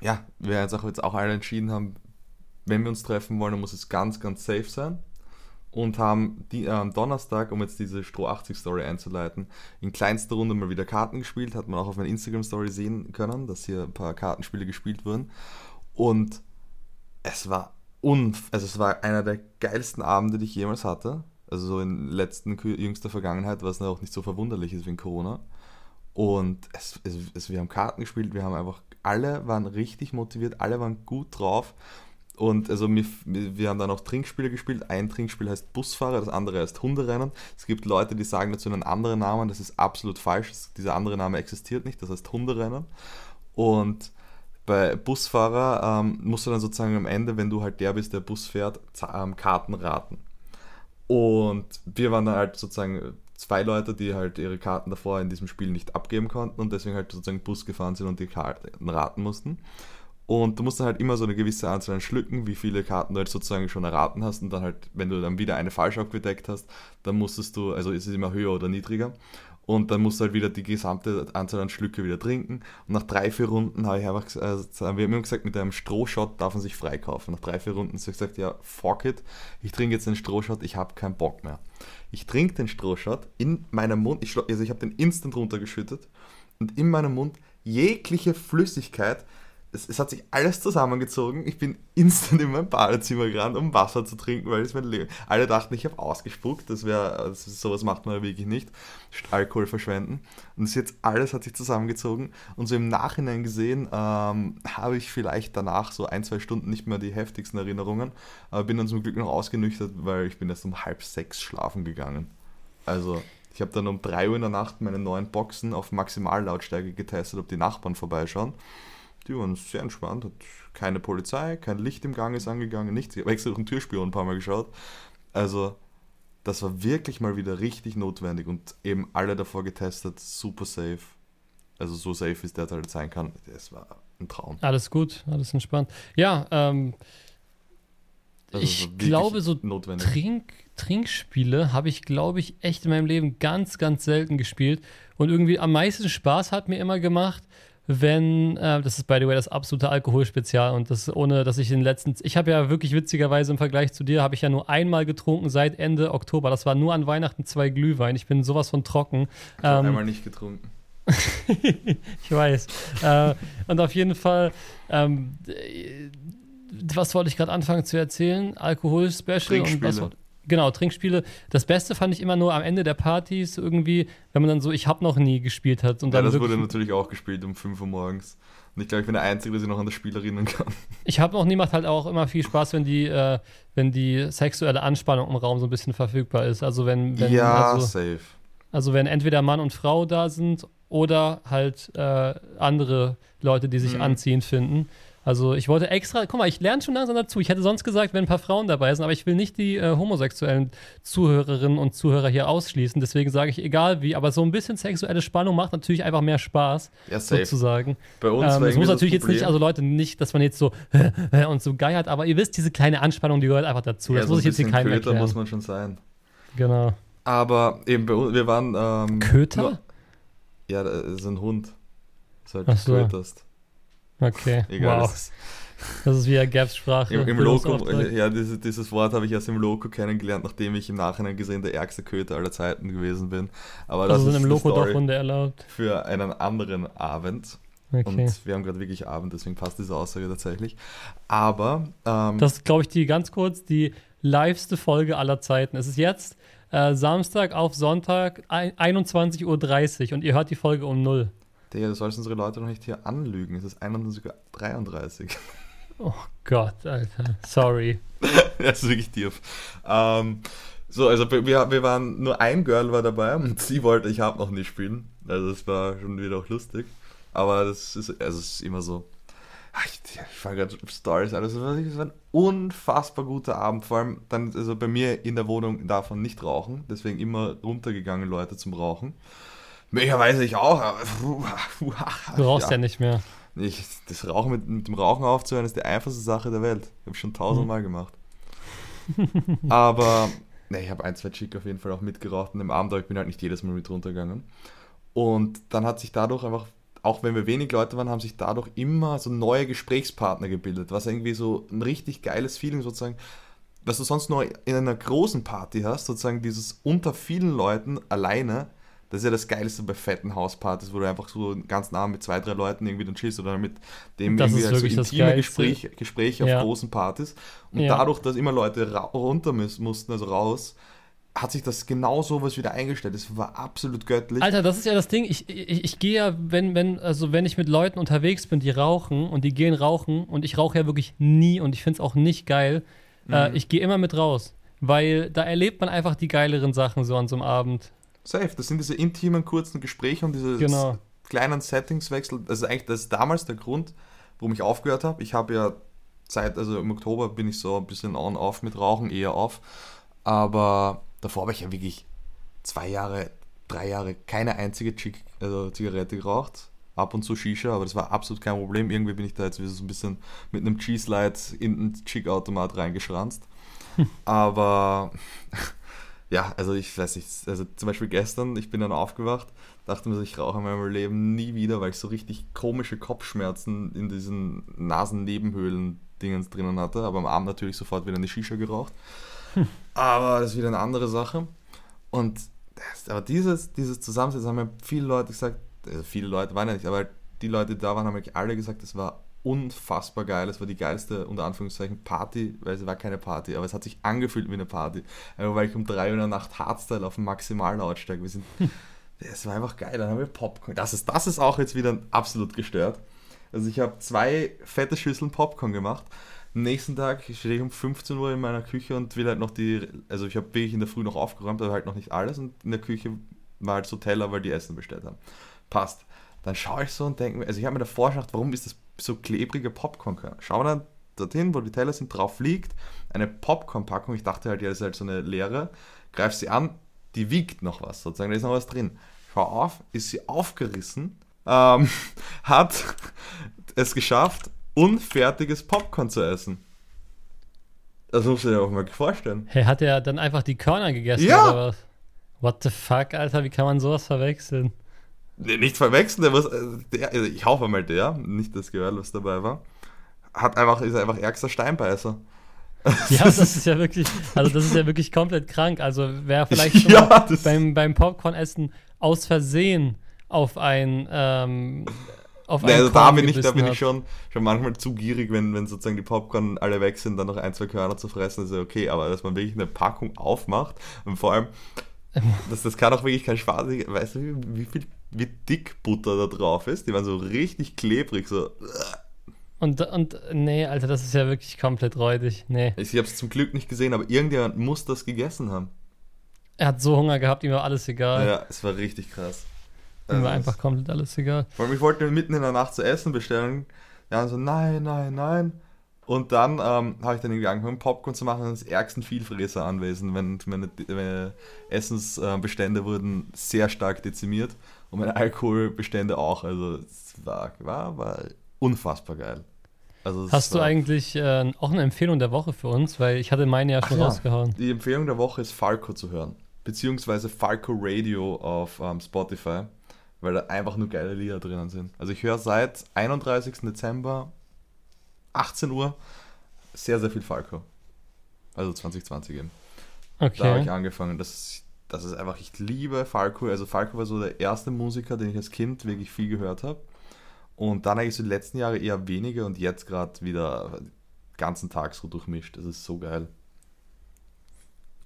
ja, wir jetzt auch, jetzt auch alle entschieden haben, wenn wir uns treffen wollen, dann muss es ganz, ganz safe sein. Und haben die, äh, am Donnerstag, um jetzt diese Stroh achtzig Story einzuleiten, in kleinster Runde mal wieder Karten gespielt. Hat man auch auf meiner Instagram-Story sehen können, dass hier ein paar Kartenspiele gespielt wurden. Und es war, unf- also es war einer der geilsten Abende, die ich jemals hatte. Also so in letzten, jüngster Vergangenheit, was auch nicht so verwunderlich ist wegen Corona. Und es, es, es, wir haben Karten gespielt, wir haben einfach, alle waren richtig motiviert, alle waren gut drauf. Und also wir, wir haben dann auch Trinkspiele gespielt. Ein Trinkspiel heißt Busfahrer, das andere heißt Hunderennen. Es gibt Leute, die sagen dazu einen anderen Namen, das ist absolut falsch. Dieser andere Name existiert nicht, das heißt Hunderennen. Und bei Busfahrer ähm, musst du dann sozusagen am Ende, wenn du halt der bist, der Bus fährt, ähm, Karten raten. Und wir waren dann halt sozusagen zwei Leute, die halt ihre Karten davor in diesem Spiel nicht abgeben konnten und deswegen halt sozusagen Bus gefahren sind und die Karten raten mussten. Und du musst dann halt immer so eine gewisse Anzahl an Schlücken, wie viele Karten du halt sozusagen schon erraten hast. Und dann halt, wenn du dann wieder eine falsch abgedeckt hast, dann musstest du, also ist es immer höher oder niedriger. Und dann musst du halt wieder die gesamte Anzahl an Schlücke wieder trinken. Und nach drei, vier Runden habe ich einfach gesagt, also wir haben immer gesagt, mit einem Strohshot darf man sich freikaufen. Nach drei, vier Runden habe ich gesagt, ja, fuck it, ich trinke jetzt den Strohshot, ich habe keinen Bock mehr. Ich trinke den Strohshot in meinem Mund, ich, also ich habe den instant runtergeschüttet. Und in meinem Mund jegliche Flüssigkeit, Es, es hat sich alles zusammengezogen. Ich bin instant in mein Badezimmer gerannt, um Wasser zu trinken, weil es mein Leben... Alle dachten, ich habe ausgespuckt. Das wäre... Sowas macht man wirklich nicht. Alkohol verschwenden. Und das jetzt alles hat sich zusammengezogen. Und so im Nachhinein gesehen ähm, habe ich vielleicht danach so ein, zwei Stunden nicht mehr die heftigsten Erinnerungen. Aber bin dann zum Glück noch ausgenüchtert, weil ich bin erst um halb sechs schlafen gegangen. Also... Ich habe dann um drei Uhr in der Nacht meine neuen Boxen auf Maximallautstärke getestet, ob die Nachbarn vorbeischauen. Die waren sehr entspannt, hat keine Polizei, kein Licht im Gang ist angegangen, nichts. Ich habe extra durch den Türspion ein paar Mal geschaut. Also, das war wirklich mal wieder richtig notwendig und eben alle davor getestet, super safe. Also so safe, wie es derzeit sein kann. Es war ein Traum. Alles gut, alles entspannt. Ja, ähm, also ich glaube, so Trink, Trinkspiele habe ich, glaube ich, echt in meinem Leben ganz, ganz selten gespielt. Und irgendwie am meisten Spaß hat mir immer gemacht, wenn, äh, das ist by the way das absolute Alkoholspezial und das ohne, dass ich den letzten, ich habe ja wirklich witzigerweise im Vergleich zu dir, habe ich ja nur einmal getrunken seit Ende Oktober, das war nur an Weihnachten zwei Glühwein, ich bin sowas von trocken. Ich habe ähm, einmal nicht getrunken. Ich weiß. äh, und auf jeden Fall, ähm, was wollte ich gerade anfangen zu erzählen? Alkohol-Special. Trinkspiele. Und was, genau, Trinkspiele. Das Beste fand ich immer nur am Ende der Partys irgendwie, wenn man dann so, ich hab noch nie gespielt hat. Und ja, dann das wurde natürlich auch gespielt um fünf Uhr morgens. Und ich glaube, ich bin der Einzige, der sich noch an das Spiel erinnern kann. Ich hab noch nie, macht halt auch immer viel Spaß, wenn die, äh, wenn die sexuelle Anspannung im Raum so ein bisschen verfügbar ist. Also wenn, wenn ja, also, safe. Also wenn entweder Mann und Frau da sind oder halt äh, andere Leute, die sich mhm. anziehend finden. Also ich wollte extra, guck mal, ich lerne schon langsam dazu. Ich hätte sonst gesagt, wenn ein paar Frauen dabei sind, aber ich will nicht die äh, homosexuellen Zuhörerinnen und Zuhörer hier ausschließen. Deswegen sage ich, egal wie, aber so ein bisschen sexuelle Spannung macht natürlich einfach mehr Spaß, ja, safe. Sozusagen. Bei uns ähm, das muss das natürlich Problem. Jetzt nicht, also Leute, nicht, dass man jetzt so und so geiert, aber ihr wisst, diese kleine Anspannung, die gehört einfach dazu. Ja, das so muss ich jetzt hier keinem erklären. Köter muss man schon sein. Genau. Aber eben, bei uns, wir waren... Ähm, Köter? Nur, ja, das ist ein Hund. Das ist halt Ach so. Köterst. Okay, egal, wow. Das ist, das ist wieder Gaps-Sprache. Im, im Loco, ja, dieses, dieses Wort habe ich erst im Loco kennengelernt, nachdem ich im Nachhinein gesehen der ärgste Köter aller Zeiten gewesen bin. Aber also das sind im Loco doch Hunde erlaubt. Für einen anderen Abend. Okay. Und wir haben gerade wirklich Abend, deswegen passt diese Aussage tatsächlich. Aber ähm, das ist, glaube ich, die ganz kurz die liveste Folge aller Zeiten. Es ist jetzt äh, Samstag auf Sonntag einundzwanzig Uhr dreißig und ihr hört die Folge um null. Digga, du sollst unsere Leute noch nicht hier anlügen. Es ist einundzwanzig Uhr dreiunddreißig. Oh Gott, Alter. Sorry. Das ist wirklich tief. Ähm, so, also wir, wir waren, nur ein Girl war dabei und sie wollte, ich hab noch nie spielen. Also das war schon wieder auch lustig. Aber das ist, also es ist immer so. Ich, ich fange gerade Storys an. Das war ein unfassbar guter Abend. Vor allem dann, also bei mir in der Wohnung darf man nicht rauchen. Deswegen immer runtergegangen Leute zum Rauchen. Möglicherweise ich auch, aber... Du rauchst ja, ja nicht mehr. Ich, das Rauchen mit, mit dem Rauchen aufzuhören ist die einfachste Sache der Welt. Ich habe schon tausendmal mhm. gemacht. Aber ne, ich habe ein, zwei Chick auf jeden Fall auch mitgeraucht in dem Abend, aber ich bin halt nicht jedes Mal mit runtergegangen. Und dann hat sich dadurch einfach, auch wenn wir wenig Leute waren, haben sich dadurch immer so neue Gesprächspartner gebildet, was irgendwie so ein richtig geiles Feeling sozusagen, was du sonst nur in einer großen Party hast, sozusagen dieses unter vielen Leuten alleine. Das ist ja das Geilste bei fetten Hauspartys, wo du einfach so den ganzen Abend mit zwei, drei Leuten irgendwie dann chillst oder mit dem das irgendwie halt so intime Gespräche Gespräch auf ja. großen Partys. Und ja. dadurch, dass immer Leute ra- runter müssen, mussten, also raus, hat sich das genau sowas wieder eingestellt. Das war absolut göttlich. Alter, das ist ja das Ding. Ich, ich, ich gehe ja, wenn, wenn, also wenn ich mit Leuten unterwegs bin, die rauchen und die gehen rauchen und ich rauche ja wirklich nie und ich finde es auch nicht geil, mhm. äh, ich gehe immer mit raus. Weil da erlebt man einfach die geileren Sachen so an so einem Abend. Safe, das sind diese intimen, kurzen Gespräche und diese genau. kleinen Settingswechsel. Das ist eigentlich, das ist damals der Grund, warum ich aufgehört habe. Ich habe ja seit, also im Oktober bin ich so ein bisschen on-off mit Rauchen, eher auf. Aber davor habe ich ja wirklich zwei Jahre, drei Jahre keine einzige Chick, also Zigarette geraucht. Ab und zu Shisha, aber das war absolut kein Problem. Irgendwie bin ich da jetzt wieder so ein bisschen mit einem Cheese-Light in den Chick-Automat reingeschranzt. Aber... Ja, also ich weiß nicht, also zum Beispiel gestern, ich bin dann aufgewacht, dachte mir so, ich rauche in meinem Leben nie wieder, weil ich so richtig komische Kopfschmerzen in diesen Nasennebenhöhlen-Dingens drinnen hatte, aber am Abend natürlich sofort wieder eine Shisha geraucht, hm. aber das ist wieder eine andere Sache. Und das, aber dieses, dieses Zusammensetzen haben mir ja viele Leute gesagt, also viele Leute waren ja nicht, aber die Leute, die da waren, haben mir alle gesagt, das war unfassbar geil, es war die geilste, unter Anführungszeichen, Party, weil es war keine Party, aber es hat sich angefühlt wie eine Party, einfach weil ich um drei Uhr in der Nacht Hardstyle auf dem Maximallautstärke, wir sind, es war einfach geil, dann haben wir Popcorn, das ist, das ist auch jetzt wieder absolut gestört, also ich habe zwei fette Schüsseln Popcorn gemacht, am nächsten Tag stehe ich um fünfzehn Uhr in meiner Küche und will halt noch die, also ich habe wirklich in der Früh noch aufgeräumt, aber halt noch nicht alles und in der Küche war halt so Teller, weil die Essen bestellt haben, passt. Dann schaue ich so und denke mir, also ich habe mir davor gedacht, warum ist das so klebrige Popcorn-Körner? Schauen wir dann dorthin, wo die Teller sind, drauf liegt eine Popcorn-Packung. Ich dachte halt, ja, das ist halt so eine leere. Greif sie an, die wiegt noch was, sozusagen, da ist noch was drin. Schau auf, ist sie aufgerissen, ähm, hat es geschafft, unfertiges Popcorn zu essen. Das musst du dir auch mal vorstellen. Hey, hat er dann einfach die Körner gegessen ja. oder was? What the fuck, Alter, wie kann man sowas verwechseln? Nicht verwechseln, der, was, der, also ich hoffe mal der, nicht das Girl, was dabei war, hat einfach, ist einfach ärgster Steinbeißer. Ja, das ist ja wirklich, also das ist ja wirklich komplett krank. Also wer vielleicht schon ja, beim, beim Popcorn-Essen aus Versehen auf ein ähm, auf nee, einen also da bin ich, da bin hat. ich schon, schon manchmal zu gierig, wenn, wenn sozusagen die Popcorn alle weg sind, dann noch ein, zwei Körner zu fressen, ist ja okay, aber dass man wirklich eine Packung aufmacht und vor allem, das, das kann auch wirklich kein Spaß, weißt du, wie, wie viel wie dick Butter da drauf ist. Die waren so richtig klebrig, so. Und, und nee, Alter, das ist ja wirklich komplett räudig. Nee. Ich hab's zum Glück nicht gesehen, aber irgendjemand muss das gegessen haben. Er hat so Hunger gehabt, ihm war alles egal. Ja, es war richtig krass. Ihm also war einfach komplett alles egal. Vor allem, ich wollte mitten in der Nacht zu essen bestellen. Ja, so, nein, nein, nein. Und dann ähm, habe ich dann irgendwie angefangen, Popcorn zu machen und das ärgsten Vielfresser anwesend. Wenn meine, meine Essensbestände wurden sehr stark dezimiert und meine Alkoholbestände auch. Also es war, war, war unfassbar geil. Also, es Hast war, du eigentlich äh, auch eine Empfehlung der Woche für uns? Weil ich hatte meine ja schon ja, rausgehauen. Die Empfehlung der Woche ist Falco zu hören. Beziehungsweise Falco Radio auf ähm, Spotify. Weil da einfach nur geile Lieder drinnen sind. Also ich höre seit einunddreißigsten Dezember achtzehn Uhr, sehr, sehr viel Falco. Also zwanzig zwanzig eben. Okay. Da habe ich angefangen. Das, das ist einfach, ich liebe Falco. Also Falco war so der erste Musiker, den ich als Kind wirklich viel gehört habe. Und dann eigentlich so die letzten Jahre eher weniger und jetzt gerade wieder den ganzen Tag so durchmischt. Das ist so geil.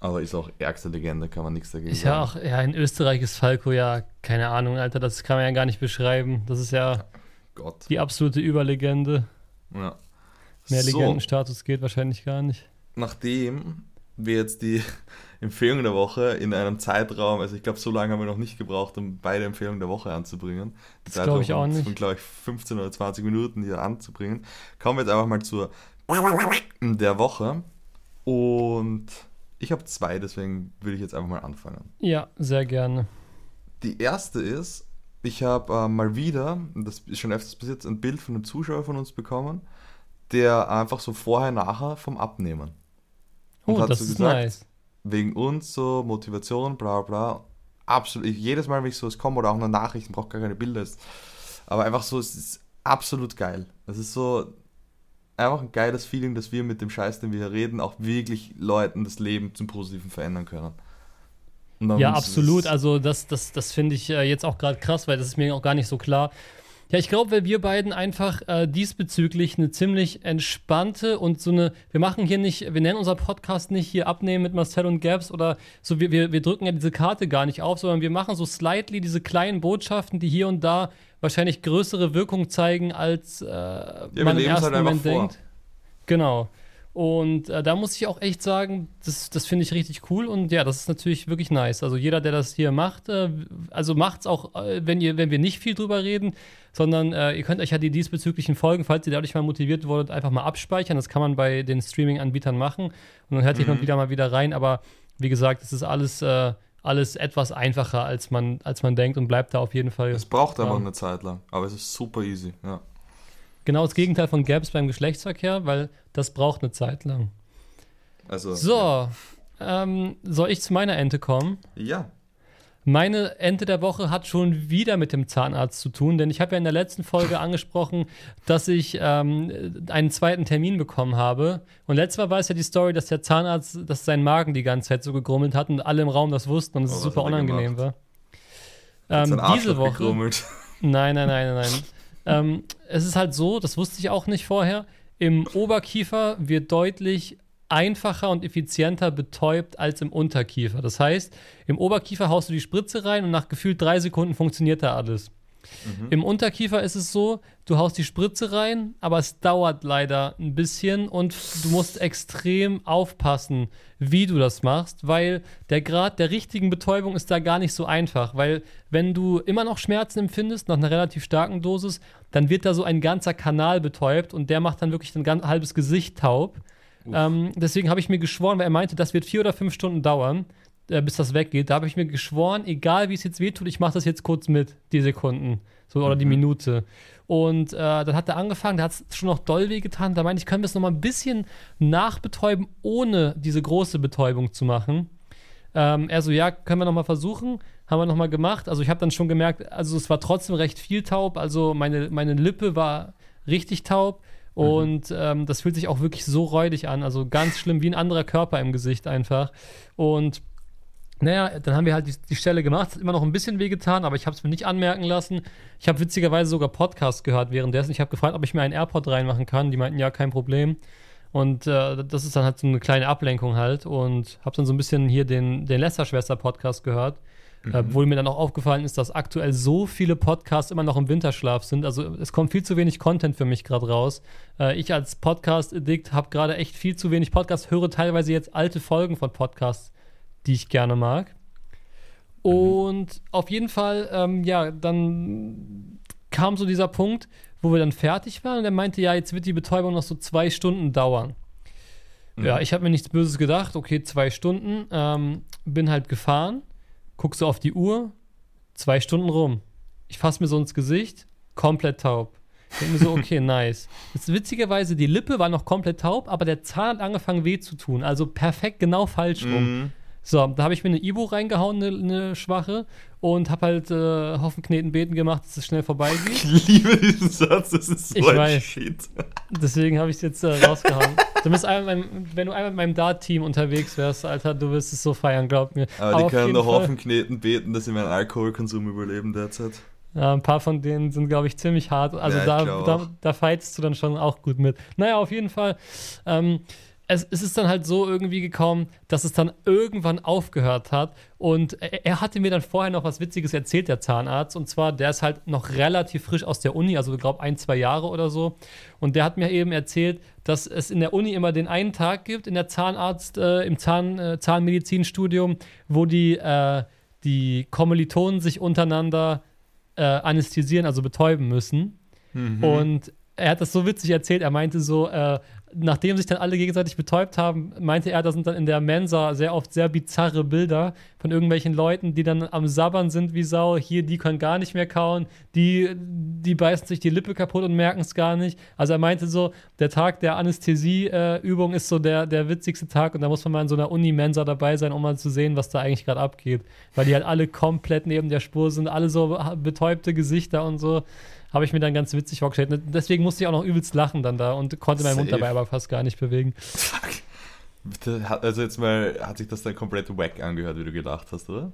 Aber ist auch ärgste Legende, kann man nichts dagegen ist sagen. Ist ja auch, ja, in Österreich ist Falco ja, keine Ahnung, Alter, das kann man ja gar nicht beschreiben. Das ist ja, ja Gott. Die absolute Überlegende. Ja. Mehr Legendenstatus geht wahrscheinlich gar nicht. Nachdem wir jetzt die Empfehlung der Woche in einem Zeitraum, also ich glaube, so lange haben wir noch nicht gebraucht, um beide Empfehlungen der Woche anzubringen. Die das glaube ich auch nicht. Von, glaube ich, fünfzehn oder zwanzig Minuten hier anzubringen. Kommen wir jetzt einfach mal zur der Woche. Und ich habe zwei, deswegen will ich jetzt einfach mal anfangen. Ja, sehr gerne. Die erste ist, ich habe äh, mal wieder, das ist schon öfters passiert, ein Bild von einem Zuschauer von uns bekommen, der einfach so vorher, nachher vom Abnehmen. Und oh, das so ist gesagt, nice. Wegen uns so, Motivation, bla bla. Absolut. Ich, jedes Mal, wenn ich so es komme oder auch nur Nachrichten, brauche gar keine Bilder. Aber einfach so, es ist absolut geil. Es ist so einfach ein geiles Feeling, dass wir mit dem Scheiß, den wir hier reden, auch wirklich Leuten das Leben zum Positiven verändern können. Ja, absolut. Also das, das, das finde ich jetzt auch gerade krass, weil das ist mir auch gar nicht so klar. Ja, ich glaube, weil wir beiden einfach äh, diesbezüglich eine ziemlich entspannte und so eine, wir machen hier nicht, wir nennen unser Podcast nicht hier Abnehmen mit Marcel und Gabs oder so, wir, wir, wir drücken ja diese Karte gar nicht auf, sondern wir machen so slightly diese kleinen Botschaften, die hier und da wahrscheinlich größere Wirkung zeigen, als äh, ja, man im ersten halt Moment denkt. Vor. Genau. Und äh, da muss ich auch echt sagen, das, das finde ich richtig cool und ja, das ist natürlich wirklich nice. Also jeder, der das hier macht, äh, also macht's auch, äh, wenn ihr, wenn wir nicht viel drüber reden, sondern äh, ihr könnt euch ja die diesbezüglichen Folgen, falls ihr dadurch mal motiviert wurdet, einfach mal abspeichern. Das kann man bei den Streaming-Anbietern machen und dann hört ihr mhm. noch wieder mal wieder rein. Aber wie gesagt, es ist alles, äh, alles etwas einfacher, als man, als man denkt und bleibt da auf jeden Fall. Es braucht aber ähm, eine Zeit lang, aber es ist super easy, ja. Genau das Gegenteil von Gaps beim Geschlechtsverkehr, weil das braucht eine Zeit lang. Also, so, ja. ähm, soll ich zu meiner Ente kommen? Ja. Meine Ente der Woche hat schon wieder mit dem Zahnarzt zu tun, denn ich habe ja in der letzten Folge angesprochen, dass ich ähm, einen zweiten Termin bekommen habe. Und letztes Mal war es ja die Story, dass der Zahnarzt, dass sein Magen die ganze Zeit so gegrummelt hat und alle im Raum das wussten und es oh, super unangenehm war. Ähm, hat sein diese Woche gegrummelt. Nein, nein, nein, nein, nein. Ähm, es ist halt so, das wusste ich auch nicht vorher, im Oberkiefer wird deutlich einfacher und effizienter betäubt als im Unterkiefer. Das heißt, im Oberkiefer haust du die Spritze rein und nach gefühlt drei Sekunden funktioniert da alles. Mhm. Im Unterkiefer ist es so, du haust die Spritze rein, aber es dauert leider ein bisschen und du musst extrem aufpassen, wie du das machst, weil der Grad der richtigen Betäubung ist da gar nicht so einfach, weil wenn du immer noch Schmerzen empfindest, nach einer relativ starken Dosis, dann wird da so ein ganzer Kanal betäubt und der macht dann wirklich ein ganz halbes Gesicht taub. Ähm, deswegen habe ich mir geschworen, weil er meinte, das wird vier oder fünf Stunden dauern, bis das weggeht, da habe ich mir geschworen, egal wie es jetzt wehtut, ich mache das jetzt kurz mit, die Sekunden, so oder die mhm. Minute. Und äh, dann hat er angefangen, da hat es schon noch doll weh getan, da meinte ich, können wir es nochmal ein bisschen nachbetäuben, ohne diese große Betäubung zu machen. Ähm, er so, ja, können wir nochmal versuchen, haben wir nochmal gemacht, also ich habe dann schon gemerkt, also es war trotzdem recht viel taub, also meine, meine Lippe war richtig taub mhm. und ähm, das fühlt sich auch wirklich so räudig an, also ganz schlimm, wie ein anderer Körper im Gesicht einfach. Und naja, dann haben wir halt die, die Stelle gemacht, es hat immer noch ein bisschen wehgetan, aber ich habe es mir nicht anmerken lassen. Ich habe witzigerweise sogar Podcasts gehört währenddessen. Ich habe gefragt, ob ich mir einen AirPod reinmachen kann. Die meinten, ja, kein Problem. Und äh, das ist dann halt so eine kleine Ablenkung halt. Und habe dann so ein bisschen hier den, den Lästerschwester-Podcast gehört. Mhm. Obwohl mir dann auch aufgefallen ist, dass aktuell so viele Podcasts immer noch im Winterschlaf sind. Also es kommt viel zu wenig Content für mich gerade raus. Äh, ich als Podcast-Addict habe gerade echt viel zu wenig Podcasts, höre teilweise jetzt alte Folgen von Podcasts, die ich gerne mag. Und mhm. auf jeden Fall, ähm, ja, dann kam so dieser Punkt, wo wir dann fertig waren und er meinte, ja, jetzt wird die Betäubung noch so zwei Stunden dauern. Mhm. Ja, ich habe mir nichts Böses gedacht, okay, zwei Stunden, ähm, bin halt gefahren, guck so auf die Uhr, zwei Stunden rum. Ich fasse mir so ins Gesicht, komplett taub. Ich denke mir so, okay, nice. Jetzt witzigerweise, die Lippe war noch komplett taub, aber der Zahn hat angefangen weh zu tun, also perfekt, genau falsch rum. Mhm. So, da habe ich mir eine Ibo reingehauen, eine, eine schwache, und habe halt äh, Hoffen, Kneten, Beten gemacht, dass es schnell vorbeigeht. Ich liebe diesen Satz, das ist so ich ein weiß. Shit. Deswegen habe ich es jetzt äh, rausgehauen. Du bist einmal mit meinem, wenn du einmal mit meinem Dart-Team unterwegs wärst, Alter, du wirst es so feiern, glaub mir. Aber, Aber die können doch Hoffen, Kneten, Beten, dass sie meinen Alkoholkonsum überleben derzeit. Ja, ein paar von denen sind, glaube ich, ziemlich hart. Also ja, da, da, da fightest du dann schon auch gut mit. Naja, auf jeden Fall. Ähm, Es, es ist dann halt so irgendwie gekommen, dass es dann irgendwann aufgehört hat und er, er hatte mir dann vorher noch was Witziges erzählt, der Zahnarzt, und zwar, der ist halt noch relativ frisch aus der Uni, also ich glaube ein, zwei Jahre oder so, und der hat mir eben erzählt, dass es in der Uni immer den einen Tag gibt, in der Zahnarzt, äh, im Zahn, äh, Zahnmedizinstudium, wo die, äh, die Kommilitonen sich untereinander äh, anästhesieren, also betäuben müssen mhm. und er hat das so witzig erzählt, er meinte so, äh, nachdem sich dann alle gegenseitig betäubt haben, meinte er, da sind dann in der Mensa sehr oft sehr bizarre Bilder von irgendwelchen Leuten, die dann am Sabbern sind wie Sau. Hier, die können gar nicht mehr kauen, die, die beißen sich die Lippe kaputt und merken es gar nicht. Also er meinte so, der Tag der Anästhesieübung äh, ist so der, der witzigste Tag und da muss man mal in so einer Uni-Mensa dabei sein, um mal zu sehen, was da eigentlich gerade abgeht. Weil die halt alle komplett neben der Spur sind, alle so betäubte Gesichter und so. Habe ich mir dann ganz witzig vorgestellt. Deswegen musste ich auch noch übelst lachen dann da und konnte meinen Safe. Mund dabei aber fast gar nicht bewegen. Fuck. Also jetzt mal, hat sich das dann komplett wack angehört, wie du gedacht hast, oder?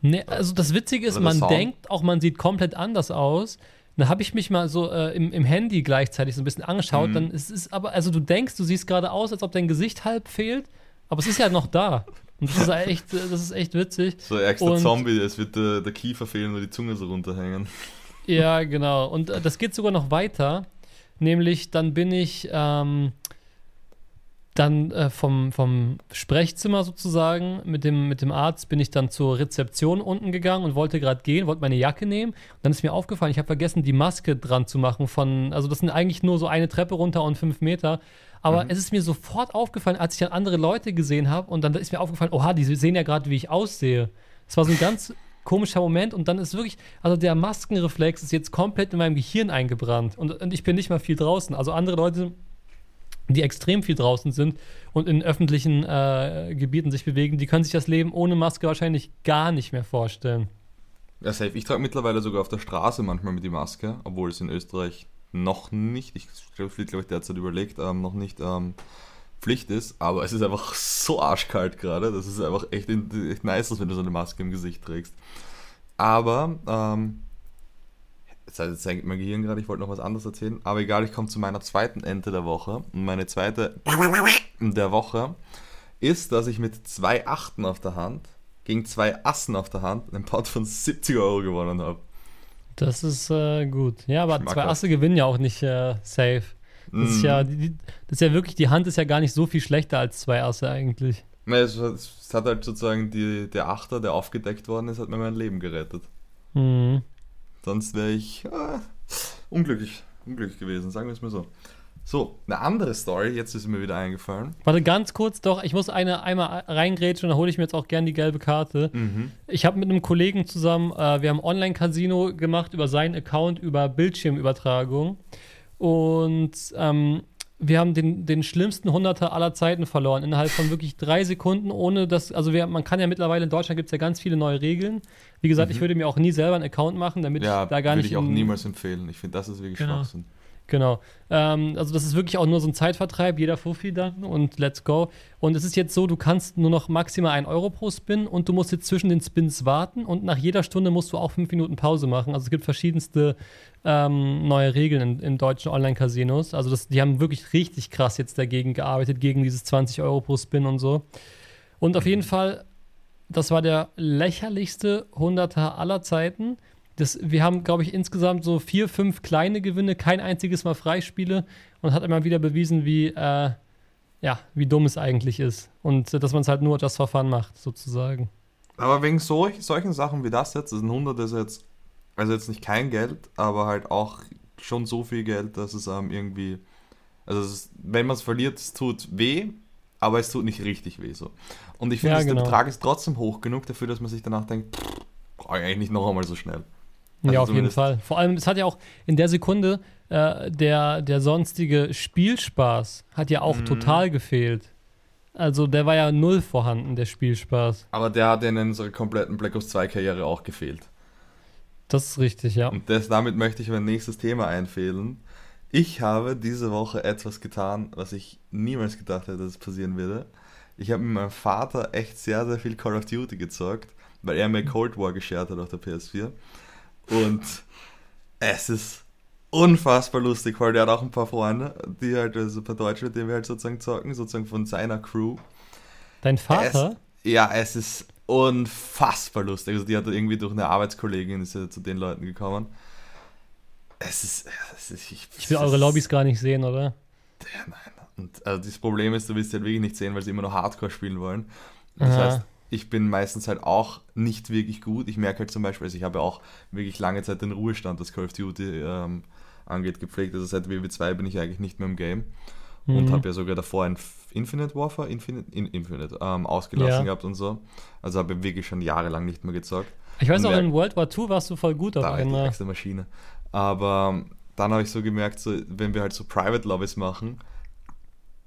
Ne, also das Witzige ist, man Sound? denkt auch, man sieht komplett anders aus. Dann habe ich mich mal so äh, im, im Handy gleichzeitig so ein bisschen angeschaut. Mhm. Dann ist es aber, also du denkst, du siehst gerade aus, als ob dein Gesicht halb fehlt, aber es ist ja noch da. Und das ist echt, das ist echt witzig. So ein extra und Zombie, es wird der, der Kiefer fehlen und die Zunge so runterhängen. Ja, genau. Und äh, das geht sogar noch weiter. Nämlich, dann bin ich ähm, dann äh, vom, vom Sprechzimmer sozusagen mit dem, mit dem Arzt bin ich dann zur Rezeption unten gegangen und wollte gerade gehen, wollte meine Jacke nehmen. Und dann ist mir aufgefallen, ich habe vergessen, die Maske dran zu machen. Von, also das sind eigentlich nur so eine Treppe runter und fünf Meter. Aber mhm. es ist mir sofort aufgefallen, als ich dann andere Leute gesehen habe. Und dann ist mir aufgefallen, oha, die sehen ja gerade, wie ich aussehe. Das war so ein ganz komischer Moment und dann ist wirklich, also der Maskenreflex ist jetzt komplett in meinem Gehirn eingebrannt und, und ich bin nicht mal viel draußen. Also andere Leute, die extrem viel draußen sind und in öffentlichen äh, Gebieten sich bewegen, die können sich das Leben ohne Maske wahrscheinlich gar nicht mehr vorstellen. Ja, safe. Ich trage mittlerweile sogar auf der Straße manchmal mit die Maske, obwohl es in Österreich noch nicht, ich glaube ich derzeit überlegt, ähm, noch nicht ähm, Pflicht ist, aber es ist einfach so arschkalt gerade, das ist einfach echt, echt nice, wenn du so eine Maske im Gesicht trägst. Aber, ähm, jetzt, jetzt senkt mein Gehirn gerade, ich wollte noch was anderes erzählen, aber egal, ich komme zu meiner zweiten Ente der Woche und meine zweite der Woche ist, dass ich mit zwei Achten auf der Hand gegen zwei Assen auf der Hand einen Pot von siebzig Euro gewonnen habe. Das ist äh, gut. Ja, aber zwei Asse gewinnen ja auch nicht äh, safe. Das ist, ja, die, das ist ja wirklich, die Hand ist ja gar nicht so viel schlechter als zwei Asse eigentlich. Nee, es, es hat halt sozusagen die, der Achter, der aufgedeckt worden ist, hat mir mein Leben gerettet. Mhm. Sonst wäre ich ah, unglücklich, unglücklich gewesen, sagen wir es mal so. So, eine andere Story, jetzt ist mir wieder eingefallen. Warte, ganz kurz doch, ich muss eine einmal reingrätschen, da hole ich mir jetzt auch gerne die gelbe Karte. Mhm. Ich habe mit einem Kollegen zusammen, äh, wir haben Online-Casino gemacht über seinen Account, über Bildschirmübertragung. Und ähm, wir haben den, den schlimmsten Hunderter aller Zeiten verloren, innerhalb von wirklich drei Sekunden, ohne dass, also wir, man kann ja mittlerweile, in Deutschland gibt es ja ganz viele neue Regeln. Wie gesagt, mhm. ich würde mir auch nie selber einen Account machen, damit ja, ich da gar nicht... Ja, würde ich auch niemals empfehlen. Ich finde, das ist wirklich genau. Schwachsinn. Genau. Ähm, also das ist wirklich auch nur so ein Zeitvertreib, jeder Fuffi dann und let's go. Und es ist jetzt so, du kannst nur noch maximal einen Euro pro Spin und du musst jetzt zwischen den Spins warten und nach jeder Stunde musst du auch fünf Minuten Pause machen. Also es gibt verschiedenste ähm, neue Regeln in, in deutschen Online-Casinos. Also das, die haben wirklich richtig krass jetzt dagegen gearbeitet, gegen dieses zwanzig Euro pro Spin und so. Und auf jeden Fall, das war der lächerlichste Hunderter aller Zeiten. Das, wir haben, glaube ich, insgesamt so vier, fünf kleine Gewinne, kein einziges Mal Freispiele und hat immer wieder bewiesen, wie, äh, ja, wie dumm es eigentlich ist und dass man es halt nur just for fun macht, sozusagen. Aber wegen so, solchen Sachen wie das jetzt, das also ein Hundert ist jetzt, also jetzt nicht kein Geld, aber halt auch schon so viel Geld, dass es ähm, irgendwie, also es ist, wenn man es verliert, es tut weh, aber es tut nicht richtig weh so. Und ich finde, ja, genau. Der Betrag ist trotzdem hoch genug dafür, dass man sich danach denkt, brauche ich eigentlich nicht noch einmal so schnell. Also ja, auf jeden Fall. Vor allem, es hat ja auch in der Sekunde äh, der, der sonstige Spielspaß hat ja auch mhm. total gefehlt. Also der war ja null vorhanden, der Spielspaß. Aber der hat in unserer kompletten Black Ops zwei Karriere auch gefehlt. Das ist richtig, ja. Und das, damit möchte ich mein nächstes Thema einfädeln. Ich habe diese Woche etwas getan, was ich niemals gedacht hätte, dass es passieren würde. Ich habe mit meinem Vater echt sehr, sehr viel Call of Duty gezockt, weil er mir Cold War geshared hat auf der P S vier. Und es ist unfassbar lustig, weil der hat auch ein paar Freunde, die halt, also ein paar Deutsche, mit denen wir halt sozusagen zocken, sozusagen von seiner Crew. Dein Vater? Es, ja, es ist unfassbar lustig. Also die hat irgendwie durch eine Arbeitskollegin ist ja zu den Leuten gekommen. Es ist, es ist ich, ich will es eure ist, Lobbys gar nicht sehen, oder? Ja, nein. Und also das Problem ist, du willst sie halt wirklich nicht sehen, weil sie immer noch Hardcore spielen wollen. Das Aha. heißt, ich bin meistens halt auch nicht wirklich gut. Ich merke halt zum Beispiel, also ich habe auch wirklich lange Zeit den Ruhestand, was Call of Duty ähm, angeht, gepflegt. Also seit W W zwei bin ich eigentlich nicht mehr im Game. mhm. und habe ja sogar davor ein Infinite Warfare, Infinite, in Infinite ähm, ausgelassen ja. gehabt und so. Also habe ich wirklich schon jahrelang nicht mehr gezockt. Ich weiß und auch, in World War Two warst du voll gut. Da war die nächste Maschine. Aber dann habe ich so gemerkt, so, wenn wir halt so Private Lobbies machen,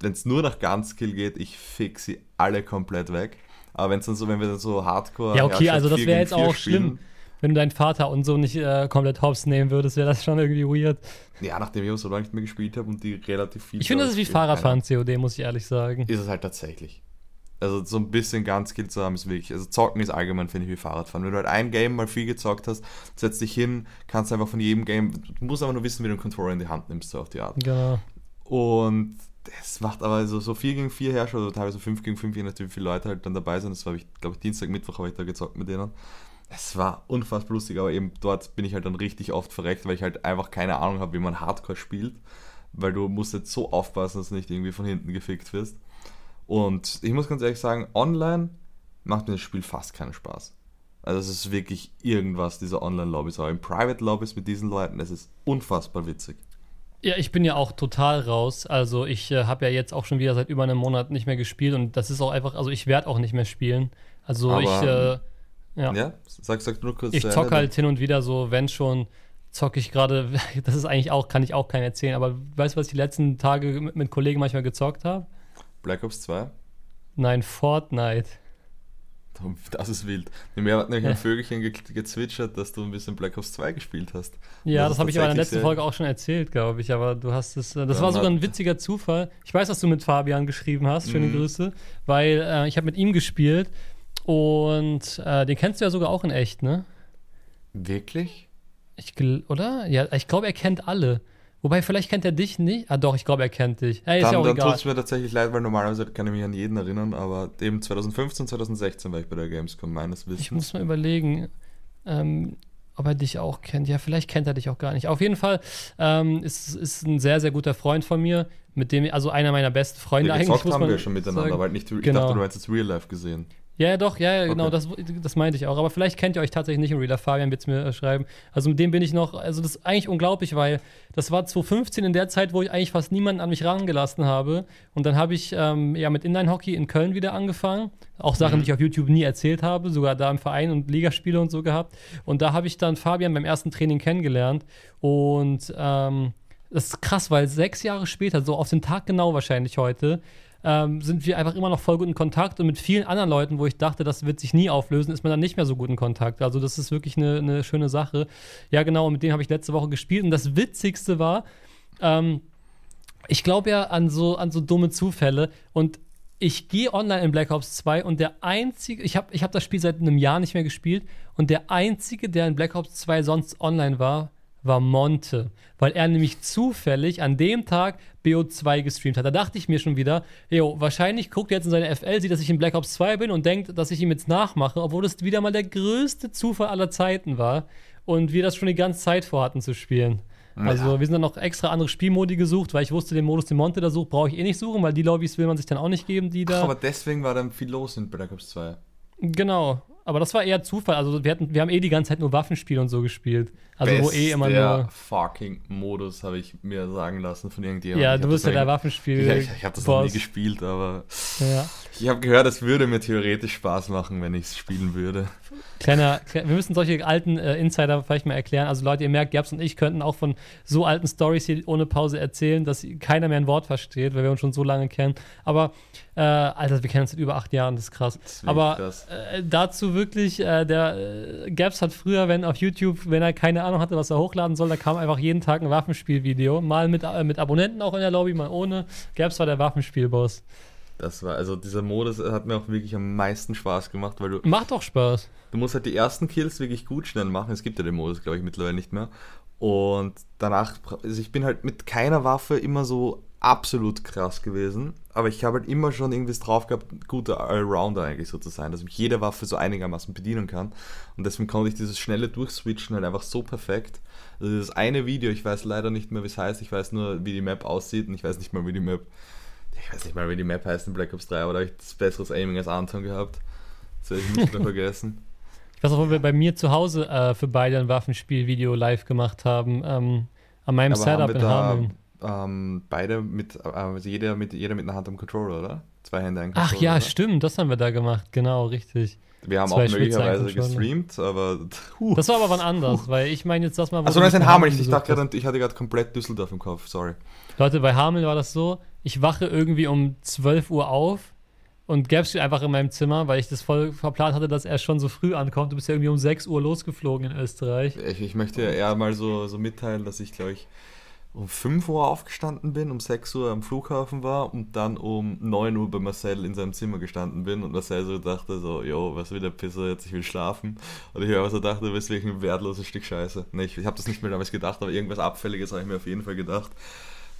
wenn es nur nach Gunskill geht, ich fix sie alle komplett weg. Aber wenn es dann so, wenn wir dann so Hardcore... Ja, okay, Herrschaft also das wäre jetzt auch spielen, schlimm. Wenn du deinen Vater und so nicht äh, komplett hops nehmen würdest, wäre das schon irgendwie weird. Ja, nachdem ich auch so lange nicht mehr gespielt habe und die relativ viel... Ich finde, das ist wie Fahrradfahren C O D, muss ich ehrlich sagen. Ist es halt tatsächlich. Also so ein bisschen Gunskill zu haben ist wirklich... Also zocken ist allgemein, finde ich, wie Fahrradfahren. Wenn du halt ein Game mal viel gezockt hast, setzt dich hin, kannst einfach von jedem Game... Du musst aber nur wissen, wie du einen Controller in die Hand nimmst, so auf die Art. Genau. Und... Es macht aber so, so vier gegen vier Herrscher oder also teilweise fünf gegen fünf, je nachdem wie viele Leute halt dann dabei sind. Das war, glaube ich, Dienstag, Mittwoch habe ich da gezockt mit denen. Es war unfassbar lustig, aber eben dort bin ich halt dann richtig oft verreckt, weil ich halt einfach keine Ahnung habe, wie man Hardcore spielt. Weil du musst jetzt so aufpassen, dass du nicht irgendwie von hinten gefickt wirst. Und ich muss ganz ehrlich sagen, online macht mir das Spiel fast keinen Spaß. Also es ist wirklich irgendwas, diese Online-Lobbys. Aber in Private-Lobbys mit diesen Leuten, es ist unfassbar witzig. Ja, ich bin ja auch total raus. Also ich äh, habe ja jetzt auch schon wieder seit über einem Monat nicht mehr gespielt und das ist auch einfach, also ich werde auch nicht mehr spielen. Also aber, ich, äh, ja. ja sag, sag nur kurz. Ich zocke halt hin und wieder so, wenn schon, zocke ich gerade, das ist eigentlich auch, kann ich auch keinen erzählen, aber weißt du, was ich die letzten Tage mit, mit Kollegen manchmal gezockt habe? Black Ops zwei? Nein, Fortnite. Das ist wild. Mir hat nämlich ein Vögelchen ge- gezwitschert, dass du ein bisschen Black Ops zwei gespielt hast. Ja, das, das habe ich aber in der letzten Folge auch schon erzählt, glaube ich. Aber du hast es. Das ja, war sogar ein witziger Zufall. Ich weiß, dass du mit Fabian geschrieben hast. Schöne mhm. Grüße. Weil äh, ich habe mit ihm gespielt und äh, den kennst du ja sogar auch in echt, ne? Wirklich? Ich gl- oder? Ja, ich glaube, er kennt alle. Wobei, vielleicht kennt er dich nicht. Ah doch, ich glaube, er kennt dich. Hey, dann ist ja auch dann egal. Tut's mir tatsächlich leid, weil normalerweise kann ich mich an jeden erinnern, aber eben zwanzig fünfzehn, zwanzig sechzehn war ich bei der Gamescom, meines Wissens. Ich muss mal überlegen, ähm, ob er dich auch kennt. Ja, vielleicht kennt er dich auch gar nicht. Auf jeden Fall ähm, ist, ist ein sehr, sehr guter Freund von mir, mit dem, also einer meiner besten Freunde ja, eigentlich. Gezockt haben wir schon miteinander, aber halt nicht, ich genau. dachte, du hättest Real Life gesehen. Ja, ja, doch, ja, ja genau, okay. das, das meinte ich auch. Aber vielleicht kennt ihr euch tatsächlich nicht im Real Life. Fabian wird es mir äh, schreiben. Also mit dem bin ich noch, also das ist eigentlich unglaublich, weil das war zwanzig fünfzehn in der Zeit, wo ich eigentlich fast niemanden an mich rangelassen habe. Und dann habe ich ähm, ja mit Inline-Hockey in Köln wieder angefangen. Auch Sachen, mhm. die ich auf YouTube nie erzählt habe, sogar da im Verein und Ligaspiele und so gehabt. Und da habe ich dann Fabian beim ersten Training kennengelernt. Und ähm, das ist krass, weil sechs Jahre später, so auf den Tag genau wahrscheinlich heute, Ähm, sind wir einfach immer noch voll gut in Kontakt. Und mit vielen anderen Leuten, wo ich dachte, das wird sich nie auflösen, ist man dann nicht mehr so gut in Kontakt. Also das ist wirklich eine, eine schöne Sache. Ja, genau, und mit denen habe ich letzte Woche gespielt. Und das Witzigste war, ähm, ich glaube ja an so, an so dumme Zufälle. Und ich gehe online in Black Ops zwei und der einzige, ich habe ich hab das Spiel seit einem Jahr nicht mehr gespielt, und der einzige, der in Black Ops zwei sonst online war, war Monte, weil er nämlich zufällig an dem Tag B O zwei gestreamt hat. Da dachte ich mir schon wieder, jo, wahrscheinlich guckt er jetzt in seine F L, sieht, dass ich in Black Ops zwei bin und denkt, dass ich ihm jetzt nachmache, obwohl das wieder mal der größte Zufall aller Zeiten war und wir das schon die ganze Zeit vorhatten zu spielen. Ja. Also wir sind dann noch extra andere Spielmodi gesucht, weil ich wusste, den Modus, den Monte da sucht, brauche ich eh nicht suchen, weil die Lobbys will man sich dann auch nicht geben, die da... Ach, aber deswegen war dann viel los in Black Ops zwei. Genau. Aber das war eher Zufall. Also wir hatten, wir haben eh die ganze Zeit nur Waffenspiele und so gespielt. Also Best wo eh immer der nur fucking Modus, habe ich mir sagen lassen von irgendjemandem. Ja, ich du bist ja der Waffenspiel. Ich, ich habe das Boss. Noch nie gespielt, aber ja. Ich habe gehört, es würde mir theoretisch Spaß machen, wenn ich es spielen würde. Kleiner, wir müssen solche alten äh, Insider vielleicht mal erklären. Also Leute, ihr merkt, Gabs und ich könnten auch von so alten Storys hier ohne Pause erzählen, dass keiner mehr ein Wort versteht, weil wir uns schon so lange kennen. Aber äh, Alter, wir kennen uns seit über acht Jahren, das ist krass. Das ist aber krass. Äh, dazu wirklich, äh, der äh, Gabs hat früher, wenn auf YouTube, wenn er keine Ahnung hatte, was er hochladen soll, da kam einfach jeden Tag ein Waffenspielvideo. Mal mit, äh, mit Abonnenten auch in der Lobby, mal ohne. Gabs war der Waffenspielboss. Das war, also dieser Modus hat mir auch wirklich am meisten Spaß gemacht, weil du... Macht doch Spaß. Du musst halt die ersten Kills wirklich gut schnell machen. Es gibt ja den Modus, glaube ich, mittlerweile nicht mehr. Und danach, also ich bin halt mit keiner Waffe immer so absolut krass gewesen. Aber ich habe halt immer schon irgendwas drauf gehabt, guter Allrounder eigentlich so zu sein, dass ich jede Waffe so einigermaßen bedienen kann. Und deswegen konnte ich dieses schnelle Durchswitchen halt einfach so perfekt. Also das eine Video, ich weiß leider nicht mehr, wie es heißt. Ich weiß nur, wie die Map aussieht und ich weiß nicht mal, wie die Map... Ich weiß nicht mal, wie die Map heißt in Black Ops drei, aber da habe ich das besseres Aiming als Anton gehabt. Das werde ich nicht mehr vergessen. Ich weiß auch, wo wir bei mir zu Hause äh, für beide ein Waffenspielvideo live gemacht haben, ähm, an meinem aber Setup in Hameln. ähm, beide mit, also jeder mit, jeder mit einer Hand am Controller, oder? Zwei Hände am Controller. Ach ja, oder? Stimmt, das haben wir da gemacht, genau, richtig. Wir haben Zwei auch möglicherweise gestreamt, aber... Huh. Das war aber wann anders, huh. weil ich meine jetzt das mal... Achso, nein, ist ein Hameln, ich, ich dachte gerade, ich hatte gerade komplett Düsseldorf im Kopf, sorry. Leute, bei Hameln war das so, ich wache irgendwie um zwölf Uhr auf und Gab steht einfach in meinem Zimmer, weil ich das voll verplant hatte, dass er schon so früh ankommt. Du bist ja irgendwie um sechs Uhr losgeflogen in Österreich. Ich, ich möchte ja eher mal so, so mitteilen, dass ich, glaube ich, um fünf Uhr aufgestanden bin, um sechs Uhr am Flughafen war und dann um neun Uhr bei Marcel in seinem Zimmer gestanden bin und Marcel so dachte so, yo, was will der Pisser jetzt, ich will schlafen. Und ich aber so dachte, du bist wirklich ein wertloses Stück Scheiße. Nee, ich ich habe das nicht mehr damals gedacht, aber irgendwas Abfälliges habe ich mir auf jeden Fall gedacht,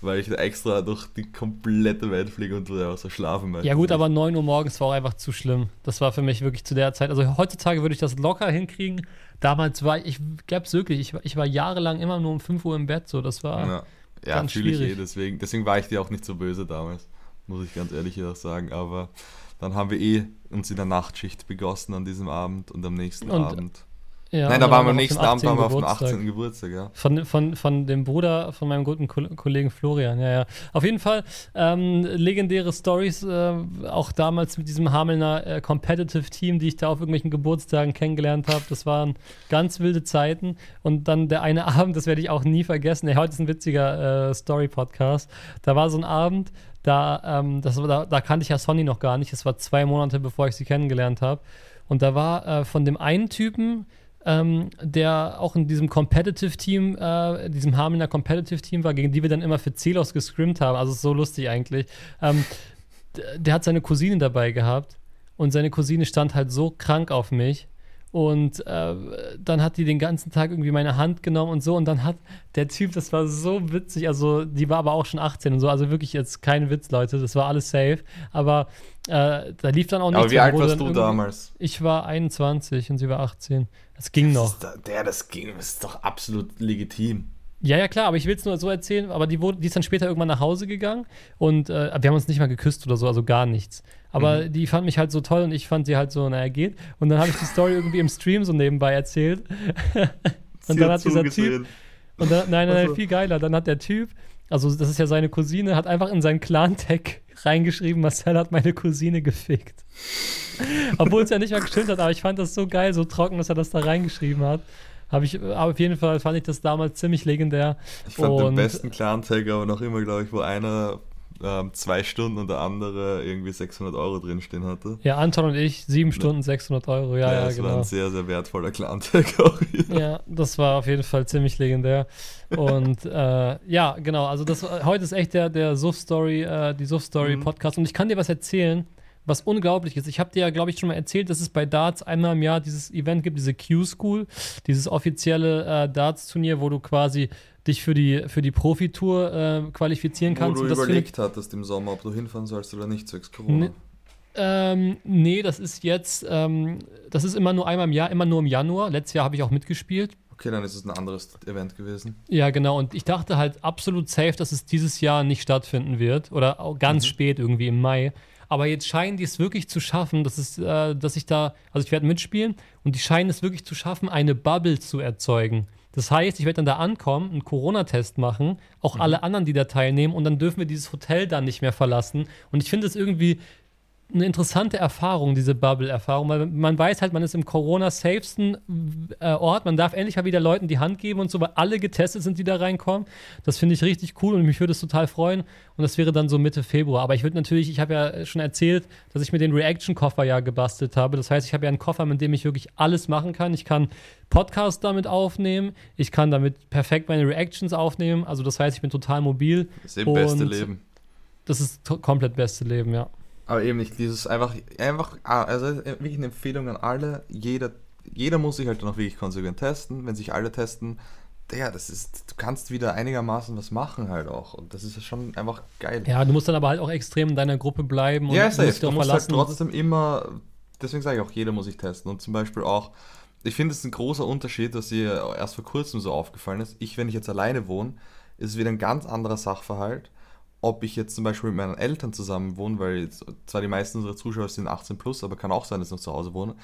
weil ich extra durch die komplette Welt fliege und einfach so schlafen möchte. Ja gut, aber neun Uhr morgens war auch einfach zu schlimm. Das war für mich wirklich zu der Zeit, also heutzutage würde ich das locker hinkriegen. Damals war ich, ich glaub's wirklich, ich, ich war jahrelang immer nur um fünf Uhr im Bett, so, das war ja, ja, ganz schwierig. Ich eh, deswegen, deswegen war ich dir auch nicht so böse damals, muss ich ganz ehrlich sagen, aber dann haben wir eh uns in der Nachtschicht begossen an diesem Abend und am nächsten und, Abend. Ja, Nein, da waren wir am nächsten Abend waren wir auf dem achtzehnten Geburtstag, ja. Von, von, von dem Bruder, von meinem guten Kollegen Florian, ja, ja. Auf jeden Fall ähm, legendäre Storys, äh, auch damals mit diesem Hamelner äh, Competitive-Team, die ich da auf irgendwelchen Geburtstagen kennengelernt habe. Das waren ganz wilde Zeiten. Und dann der eine Abend, das werde ich auch nie vergessen. Hey, heute ist ein witziger äh, Story-Podcast. Da war so ein Abend, da, ähm, das, da, da kannte ich ja Sonny noch gar nicht. Das war zwei Monate, bevor ich sie kennengelernt habe. Und da war äh, von dem einen Typen, Ähm, der auch in diesem Competitive-Team, äh, diesem Hamelner Competitive-Team war, gegen die wir dann immer für Zelos gescrimmt haben. Also so lustig eigentlich. Ähm, d- der hat seine Cousine dabei gehabt und seine Cousine stand halt so krank auf mich. Und äh, dann hat die den ganzen Tag irgendwie meine Hand genommen und so. Und dann hat der Typ, das war so witzig, also die war aber auch schon achtzehn und so. Also wirklich jetzt kein Witz, Leute, das war alles safe. Aber äh, da lief dann auch nichts. Aber wie alt warst du damals? Ich war einundzwanzig und sie war achtzehn. Das ging noch. Das ist, der, das ging, das ist doch absolut legitim. Ja, ja, klar, aber ich will es nur so erzählen, aber die, wurde, die ist dann später irgendwann nach Hause gegangen und äh, wir haben uns nicht mal geküsst oder so, also gar nichts. Aber mhm. die fand mich halt so toll und ich fand sie halt so, naja, geht. Und dann habe ich die Story irgendwie im Stream so nebenbei erzählt. und dann hat dieser Typ, und dann, nein, nein, also. viel geiler, dann hat der Typ, also das ist ja seine Cousine, hat einfach in seinen Clan-Tag reingeschrieben, Marcel hat meine Cousine gefickt. Obwohl es ja nicht mal gestimmt hat, aber ich fand das so geil, so trocken, dass er das da reingeschrieben hat. Habe ich, aber auf jeden Fall fand ich das damals ziemlich legendär. Ich fand und den besten Clan-Tag aber noch immer, glaube ich, wo einer ähm, zwei Stunden und der andere irgendwie sechshundert Euro drinstehen hatte. Ja, Anton und ich, sieben Stunden, sechshundert Euro, ja, ja, ja das genau. Das war ein sehr, sehr wertvoller Clan-Tag auch wieder. Ja, das war auf jeden Fall ziemlich legendär. Und äh, ja, genau, also das heute ist echt der, der Suff-Story, äh, die Suff-Story-Podcast. Mhm. Und ich kann dir was erzählen, was unglaublich ist. Ich habe dir ja, glaube ich, schon mal erzählt, dass es bei Darts einmal im Jahr dieses Event gibt, diese Q-School, dieses offizielle äh, Darts-Turnier, wo du quasi dich für die, für die Profitour äh, qualifizieren wo kannst. Wo du das überlegt hattest im Sommer, ob du hinfahren sollst oder nicht, zwecks Corona. Ne, ähm, nee, das ist jetzt, ähm, das ist immer nur einmal im Jahr, immer nur im Januar. Letztes Jahr habe ich auch mitgespielt. Okay, dann ist es ein anderes Event gewesen. Ja, genau. Und ich dachte halt absolut safe, dass es dieses Jahr nicht stattfinden wird. Oder auch ganz mhm. spät irgendwie im Mai. Aber jetzt scheinen die es wirklich zu schaffen, dass, es, äh, dass ich da, also ich werde mitspielen und die scheinen es wirklich zu schaffen, eine Bubble zu erzeugen. Das heißt, ich werde dann da ankommen, einen Corona-Test machen, auch mhm. alle anderen, die da teilnehmen und dann dürfen wir dieses Hotel dann nicht mehr verlassen. Und ich finde es irgendwie eine interessante Erfahrung, diese Bubble-Erfahrung, weil man weiß halt, man ist im Corona-safesten äh, Ort, man darf endlich mal wieder Leuten die Hand geben und so, weil alle getestet sind, die da reinkommen. Das finde ich richtig cool und mich würde es total freuen und das wäre dann so Mitte Februar. Aber ich würde natürlich, ich habe ja schon erzählt, dass ich mir den Reaction-Koffer ja gebastelt habe. Das heißt, ich habe ja einen Koffer, mit dem ich wirklich alles machen kann. Ich kann Podcast damit aufnehmen, ich kann damit perfekt meine Reactions aufnehmen, also das heißt, ich bin total mobil. Das ist das beste Leben. Das ist to- komplett beste Leben, ja. Aber eben nicht dieses einfach, einfach, also wirklich eine Empfehlung an alle, jeder, jeder muss sich halt dann auch wirklich konsequent testen, wenn sich alle testen, ja, das ist, du kannst wieder einigermaßen was machen halt auch und das ist schon einfach geil. Ja, du musst dann aber halt auch extrem in deiner Gruppe bleiben und ja, musst dich auch du musst verlassen. Halt trotzdem immer, deswegen sage ich auch, jeder muss sich testen und zum Beispiel auch, ich finde es ein großer Unterschied, dass dir erst vor kurzem so aufgefallen ist, ich, wenn ich jetzt alleine wohne, ist es wieder ein ganz anderer Sachverhalt. Ob ich jetzt zum Beispiel mit meinen Eltern zusammen wohne, weil zwar die meisten unserer Zuschauer sind achtzehn plus, aber kann auch sein, dass ich noch zu Hause wohne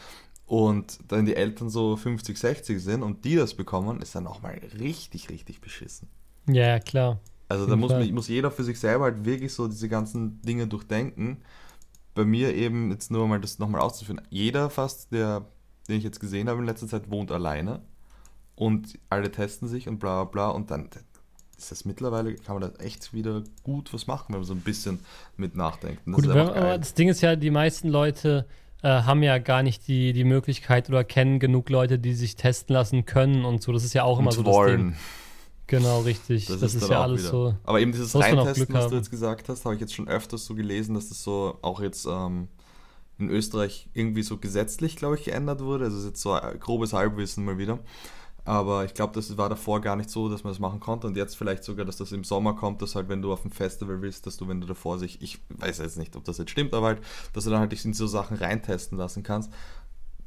und dann die Eltern so fünfzig, sechzig sind und die das bekommen, ist dann auch mal richtig, richtig beschissen. Ja, klar. Also da muss, man, muss jeder für sich selber halt wirklich so diese ganzen Dinge durchdenken. Bei mir eben, jetzt nur mal das nochmal auszuführen, jeder fast, der, den ich jetzt gesehen habe in letzter Zeit, wohnt alleine und alle testen sich und bla bla bla und dann ist das mittlerweile, kann man da echt wieder gut was machen, wenn man so ein bisschen mit nachdenkt. Das gut, ist einfach geil. Aber das Ding ist ja, die meisten Leute äh, haben ja gar nicht die, die Möglichkeit oder kennen genug Leute, die sich testen lassen können und so, das ist ja auch immer und so wollen. Das Ding. Genau, richtig. Das, das ist, ist ja alles wieder. So. Aber eben dieses Reintesten, was du jetzt gesagt hast, habe ich jetzt schon öfters so gelesen, dass das so auch jetzt ähm, in Österreich irgendwie so gesetzlich, glaube ich, geändert wurde. Also das ist jetzt so ein grobes Halbwissen mal wieder. Aber ich glaube, das war davor gar nicht so, dass man das machen konnte. Und jetzt vielleicht sogar, dass das im Sommer kommt, dass halt, wenn du auf ein Festival willst, dass du, wenn du davor sich, ich weiß jetzt nicht, ob das jetzt stimmt, aber halt, dass du dann halt dich in so Sachen reintesten lassen kannst.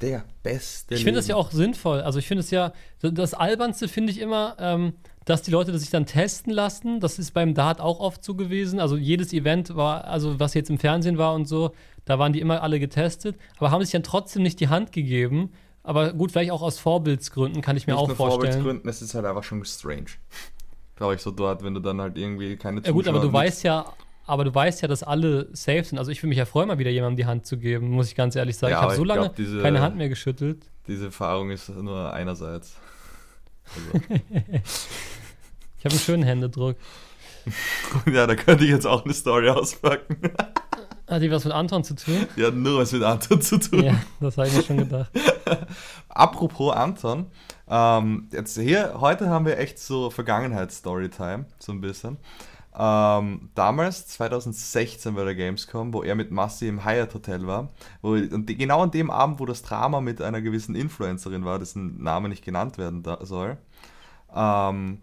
Der beste. Ich finde das ja auch sinnvoll. Also ich finde es ja, das Albernste finde ich immer, ähm, dass die Leute das sich dann testen lassen, das ist beim Dart auch oft so gewesen, also jedes Event war, also was jetzt im Fernsehen war und so, da waren die immer alle getestet, aber haben sich dann trotzdem nicht die Hand gegeben, aber gut, vielleicht auch aus Vorbildsgründen, kann ich mir nicht auch vorstellen. Aus Vorbildsgründen, es ist halt einfach schon strange, glaube ich, so dort, wenn du dann halt irgendwie keine Zuschauer... Ja gut, aber du weißt ja, aber du weißt ja, dass alle safe sind, also ich würde mich ja freuen, mal wieder jemandem die Hand zu geben, muss ich ganz ehrlich sagen, ja, ich habe so lange glaub, diese, keine Hand mehr geschüttelt. Diese Erfahrung ist nur einerseits... Also. Ich habe einen schönen Händedruck. Ja, da könnte ich jetzt auch eine Story auspacken. Hat die was mit Anton zu tun? Ja, nur was mit Anton zu tun. Ja, das habe ich mir schon gedacht. Apropos Anton, ähm, jetzt hier, heute haben wir echt so Vergangenheits-Storytime, so ein bisschen. Ähm, damals, zwanzig sechzehn bei der Gamescom, wo er mit Massi im Hyatt Hotel war, wo, und die, genau an dem Abend, wo das Drama mit einer gewissen Influencerin war, dessen Name nicht genannt werden da, soll, ähm,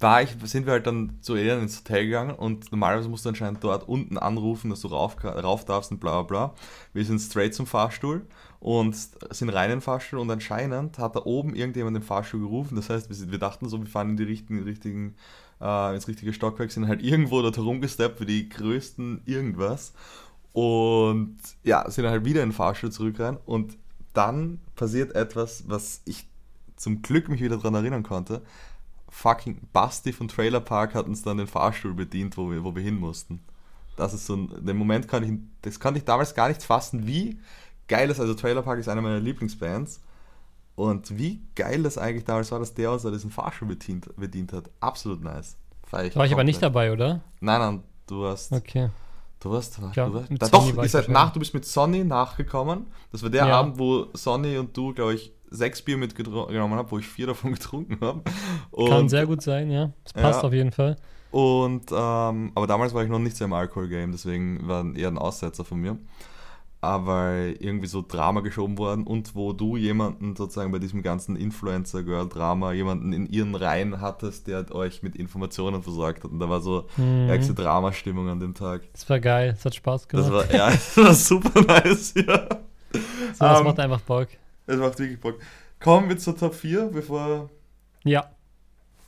war ich, sind wir halt dann zu ihr ins Hotel gegangen und normalerweise musst du anscheinend dort unten anrufen, dass du rauf, rauf darfst und bla bla bla. Wir sind straight zum Fahrstuhl und sind rein in den Fahrstuhl und anscheinend hat da oben irgendjemand den Fahrstuhl gerufen, das heißt, wir, sind, wir dachten so, wir fahren in die richtigen, richtigen Uh, ins richtige Stockwerk, sind halt irgendwo dort herumgesteppt wie die größten irgendwas und ja, sind halt wieder in den Fahrstuhl zurück rein und dann passiert etwas, was ich zum Glück mich wieder dran erinnern konnte. Fucking Basti von Trailer Park hat uns dann den Fahrstuhl bedient, wo wir, wo wir hin mussten. Das ist so ein, den Moment kann ich, das konnte ich damals gar nicht fassen, wie geil das, also Trailer Park ist eine meiner Lieblingsbands. Und wie geil das eigentlich damals war, dass der uns da diesen Fahrstuhl bedient, bedient hat. Absolut nice. War ich aber nicht dabei, oder? Nein, nein, du hast... Okay. Du warst... Ja, du warst da, doch, war ich halt nach, du bist mit Sonny nachgekommen. Das war der ja. Abend, wo Sonny und du, glaube ich, sechs Bier mitgenommen habt, wo ich vier davon getrunken habe. Kann sehr gut sein, ja. Das passt ja. Auf jeden Fall. Und, ähm, aber damals war ich noch nicht so im Alkohol-Game, deswegen war eher ein Aussetzer von mir. Aber irgendwie so Drama geschoben worden und wo du jemanden sozusagen bei diesem ganzen Influencer-Girl-Drama jemanden in ihren Reihen hattest, der euch mit Informationen versorgt hat und da war so mhm. ärgste Drama-Stimmung an dem Tag. Das war geil, es hat Spaß gemacht. Das war, ja, das war super nice, ja. So, das um, macht einfach Bock. Das macht wirklich Bock. Kommen wir zur Top vier, bevor... Ja.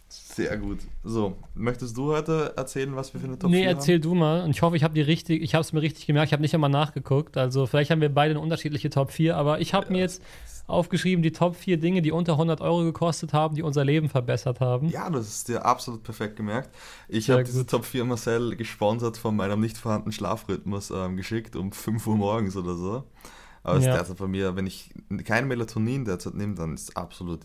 Sehr gut. So, möchtest du heute erzählen, was wir für eine Top vier haben? Nee, erzähl du mal. Und ich hoffe, ich habe die richtig, ich habe es mir richtig gemerkt. Ich habe nicht einmal nachgeguckt. Also vielleicht haben wir beide eine unterschiedliche Top vier. Aber ich habe ja. mir jetzt aufgeschrieben, die Top vier Dinge, die unter hundert Euro gekostet haben, die unser Leben verbessert haben. Ja, das ist dir absolut perfekt gemerkt. Ich habe diese Top vier Marcel gesponsert von meinem nicht vorhandenen Schlafrhythmus ähm, geschickt um fünf Uhr morgens oder so. Aber es ja. ist derzeit bei mir, wenn ich kein Melatonin derzeit nehme, dann ist es absolut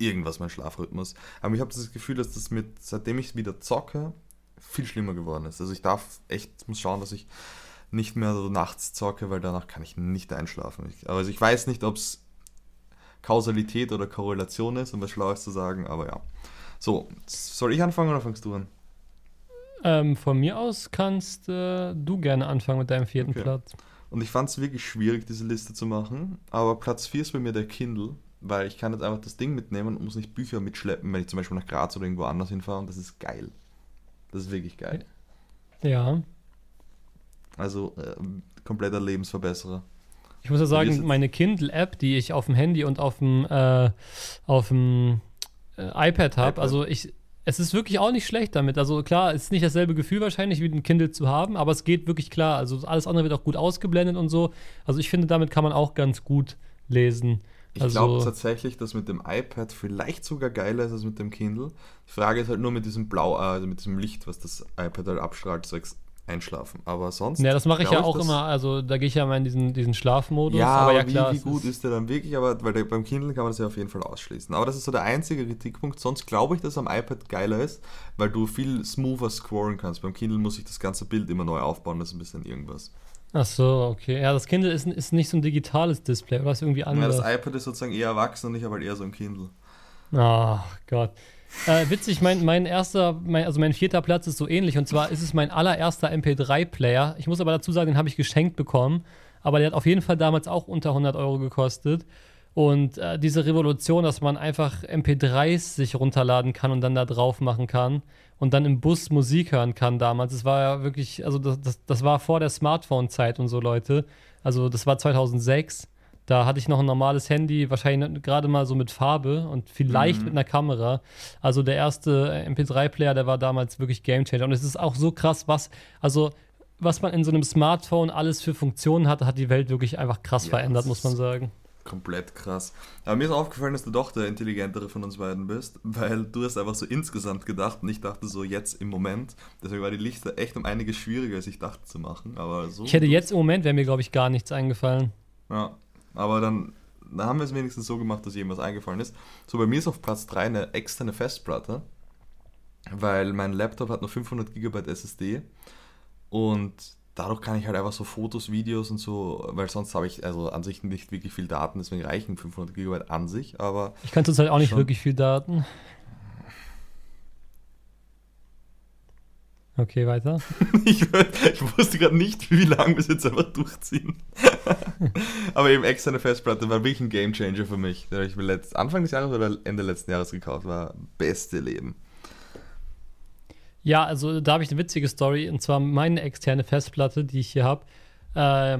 irgendwas, mein Schlafrhythmus. Aber ich habe das Gefühl, dass das mit, seitdem ich wieder zocke, viel schlimmer geworden ist. Also ich darf echt, muss schauen, dass ich nicht mehr so nachts zocke, weil danach kann ich nicht einschlafen. Ich, also ich weiß nicht, ob es Kausalität oder Korrelation ist, um was Schlaues zu sagen, aber ja. So, soll ich anfangen oder fängst du an? Ähm, von mir aus kannst äh, du gerne anfangen mit deinem vierten okay. Platz. Und ich fand es wirklich schwierig, diese Liste zu machen, aber Platz vier ist bei mir der Kindle. Weil ich kann jetzt einfach das Ding mitnehmen und muss nicht Bücher mitschleppen, wenn ich zum Beispiel nach Graz oder irgendwo anders hinfahre. Und das ist geil. Das ist wirklich geil. Ja. Also äh, kompletter Lebensverbesserer. Ich muss ja sagen, meine Kindle-App, die ich auf dem Handy und auf dem äh, auf dem äh, iPad habe, also ich, es ist wirklich auch nicht schlecht damit. Also klar, es ist nicht dasselbe Gefühl wahrscheinlich, wie ein Kindle zu haben, aber es geht wirklich klar. Also alles andere wird auch gut ausgeblendet und so. Also ich finde, damit kann man auch ganz gut lesen. Ich also, glaube tatsächlich, dass mit dem iPad vielleicht sogar geiler ist als mit dem Kindle. Die Frage ist halt nur mit diesem Blau, also mit diesem Licht, was das iPad halt abstrahlt, zwecks Einschlafen. Aber sonst. Ja, das mache ich ja auch ich, immer. Also da gehe ich ja mal in diesen, diesen Schlafmodus. Ja, aber ja, wie, klar, wie gut ist der dann wirklich? Aber weil der, beim Kindle kann man das ja auf jeden Fall ausschließen. Aber das ist so der einzige Kritikpunkt. Sonst glaube ich, dass am iPad geiler ist, weil du viel smoother scrollen kannst. Beim Kindle muss ich das ganze Bild immer neu aufbauen. Das ist ein bisschen irgendwas. Ach so, okay. Ja, das Kindle ist, ist nicht so ein digitales Display, oder ist irgendwie anders? Ja, das iPad ist sozusagen eher erwachsen und ich habe halt eher so ein Kindle. Ach Gott. Äh, witzig, mein, mein erster, mein, also mein vierter Platz ist so ähnlich. Und zwar ist es mein allererster M P drei Player. Ich muss aber dazu sagen, den habe ich geschenkt bekommen. Aber der hat auf jeden Fall damals auch unter hundert Euro gekostet. Und äh, diese Revolution, dass man einfach M P dreis sich runterladen kann und dann da drauf machen kann und dann im Bus Musik hören kann damals. Das war ja wirklich, also das, das, das war vor der Smartphone-Zeit und so, Leute. Also das war zweitausendsechs. Da hatte ich noch ein normales Handy, wahrscheinlich gerade mal so mit Farbe und vielleicht mhm. mit einer Kamera. Also der erste M P drei Player, der war damals wirklich Gamechanger. Und es ist auch so krass, was, also was man in so einem Smartphone alles für Funktionen hat, hat die Welt wirklich einfach krass ja, verändert, muss man sagen. Komplett krass. Aber mir ist aufgefallen, dass du doch der intelligentere von uns beiden bist, weil du hast einfach so insgesamt gedacht und ich dachte so jetzt im Moment. Deswegen war die Liste echt um einiges schwieriger, als ich dachte zu machen. Aber so ich hätte jetzt im Moment, wäre mir glaube ich gar nichts eingefallen. Ja. Aber dann, dann haben wir es wenigstens so gemacht, dass jedem was eingefallen ist. So, bei mir ist auf Platz drei eine externe Festplatte, weil mein Laptop hat nur fünfhundert Gigabyte S S D und dadurch kann ich halt einfach so Fotos, Videos und so, weil sonst habe ich also an sich nicht wirklich viel Daten, deswegen reichen fünfhundert Gigabyte an sich, aber... Ich kann zurzeit auch nicht wirklich viel Daten. Okay, weiter. ich, ich wusste gerade nicht, wie lange wir es jetzt einfach durchziehen. Aber eben externe Festplatte war wirklich ein Gamechanger für mich. Den habe ich mir letzt, Anfang des Jahres oder Ende letzten Jahres gekauft. War beste Leben. Ja, also da habe ich eine witzige Story. Und zwar meine externe Festplatte, die ich hier habe. Äh,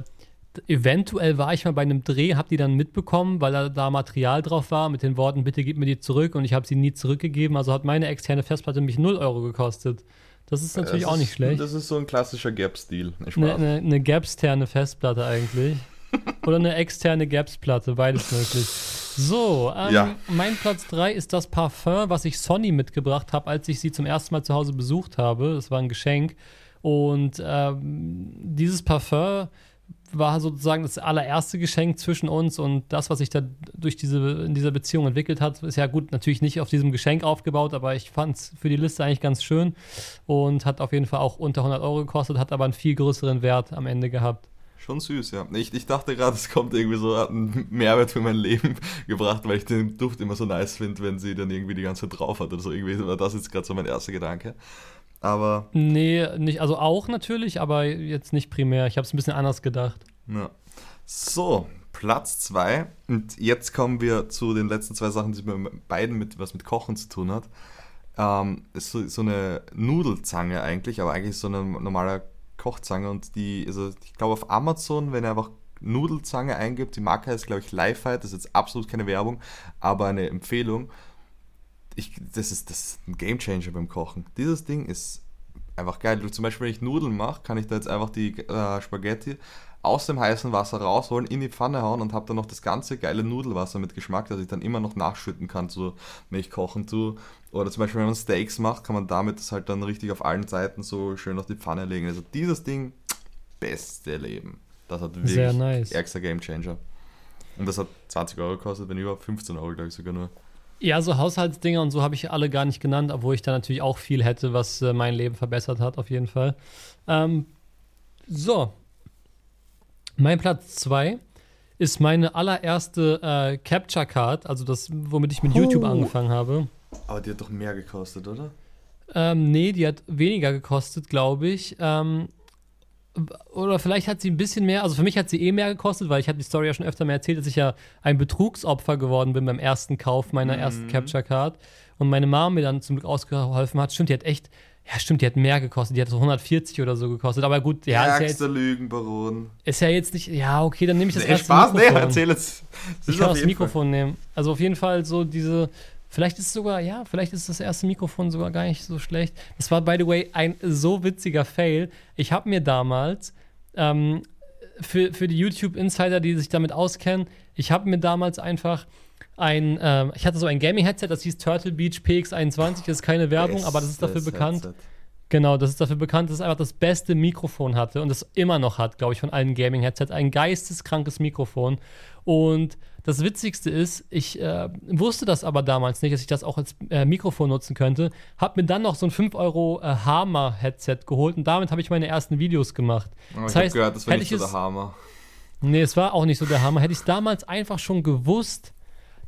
eventuell war ich mal bei einem Dreh, habe die dann mitbekommen, weil da, da Material drauf war mit den Worten, bitte gib mir die zurück. Und ich habe sie nie zurückgegeben. Also hat meine externe Festplatte mich null Euro gekostet. Das ist natürlich das auch ist, nicht schlecht. Das ist so ein klassischer Gap-Stil. Eine ne, ne Gap-sterne Festplatte eigentlich. Oder eine externe Gaps-Platte, beides möglich. So, ähm, ja. Mein Platz drei ist das Parfum, was ich Sonny mitgebracht habe, als ich sie zum ersten Mal zu Hause besucht habe. Das war ein Geschenk. Und ähm, dieses Parfum war sozusagen das allererste Geschenk zwischen uns und das, was sich da durch diese, in dieser Beziehung entwickelt hat, ist ja gut, natürlich nicht auf diesem Geschenk aufgebaut, aber ich fand es für die Liste eigentlich ganz schön und hat auf jeden Fall auch unter hundert Euro gekostet, hat aber einen viel größeren Wert am Ende gehabt. Schon süß, ja. Ich, ich dachte gerade, es kommt irgendwie so, hat einen Mehrwert für mein Leben gebracht, weil ich den Duft immer so nice finde, wenn sie dann irgendwie die ganze Zeit drauf hat oder so irgendwie, war das jetzt gerade so mein erster Gedanke. Aber nee, nicht, also auch natürlich, aber jetzt nicht primär. Ich habe es ein bisschen anders gedacht. Ja. So, Platz zwei. Und jetzt kommen wir zu den letzten zwei Sachen, die bei beiden mit, was mit Kochen zu tun hat. Ähm, ist so, so eine Nudelzange eigentlich, aber eigentlich so eine normale Kochzange. Und die, also ich glaube auf Amazon, wenn ihr einfach Nudelzange eingibt, die Marke heißt, glaube ich, Lifehide, das ist jetzt absolut keine Werbung, aber eine Empfehlung. Ich, das, ist, das ist ein Gamechanger beim Kochen. Dieses Ding ist einfach geil. Zum Beispiel, wenn ich Nudeln mache, kann ich da jetzt einfach die äh, Spaghetti aus dem heißen Wasser rausholen, in die Pfanne hauen und habe dann noch das ganze geile Nudelwasser mit Geschmack, das ich dann immer noch nachschütten kann, so, wenn ich kochen tue. Oder zum Beispiel, wenn man Steaks macht, kann man damit das halt dann richtig auf allen Seiten so schön auf die Pfanne legen. Also dieses Ding, beste Leben. Das hat wirklich sehr nice. Ärgster Gamechanger. Und das hat zwanzig Euro gekostet, wenn überhaupt fünfzehn Euro, glaube ich, sogar nur. Ja, so Haushaltsdinger und so habe ich alle gar nicht genannt, obwohl ich da natürlich auch viel hätte, was äh, mein Leben verbessert hat, auf jeden Fall. Ähm, so. Mein Platz zwei ist meine allererste äh, Capture Card, also das, womit ich mit oh. YouTube angefangen habe. Aber die hat doch mehr gekostet, oder? Ähm, nee, die hat weniger gekostet, glaube ich. Ähm, Oder vielleicht hat sie ein bisschen mehr, also für mich hat sie eh mehr gekostet, weil ich habe die Story ja schon öfter mal erzählt, dass ich ja ein Betrugsopfer geworden bin beim ersten Kauf meiner mhm. ersten Capture Card und meine Mom mir dann zum Glück ausgeholfen hat. Stimmt, die hat echt, ja stimmt, die hat mehr gekostet, die hat so hundertvierzig oder so gekostet, aber gut. Ja, ist ja jetzt, Lügenbaron. Ist ja jetzt nicht, ja okay, dann nehme ich das nee, erste Spaß, Mikrofon. Nee, erzähl jetzt. Ich kann das Mikrofon Fall. nehmen. Also auf jeden Fall so diese... Vielleicht ist sogar, ja, vielleicht ist das erste Mikrofon sogar gar nicht so schlecht. Das war, by the way, ein so witziger Fail. Ich habe mir damals ähm, für, für die YouTube-Insider, die sich damit auskennen, ich habe mir damals einfach ein, äh, ich hatte so ein Gaming-Headset, das hieß Turtle Beach P X einundzwanzig, das ist keine Werbung, Bestes aber das ist dafür bekannt. Headset. Genau, das ist dafür bekannt, dass es einfach das beste Mikrofon hatte und es immer noch hat, glaube ich, von allen Gaming-Headsets. Ein geisteskrankes Mikrofon. Und das Witzigste ist, ich äh, wusste das aber damals nicht, dass ich das auch als äh, Mikrofon nutzen könnte. Hab mir dann noch so ein fünf Euro äh, Harmer-Headset geholt und damit habe ich meine ersten Videos gemacht. Oh, das ich heißt, hab gehört, das war nicht so der Harmer. Nee, es war auch nicht so der Harmer. Hätte ich es damals einfach schon gewusst,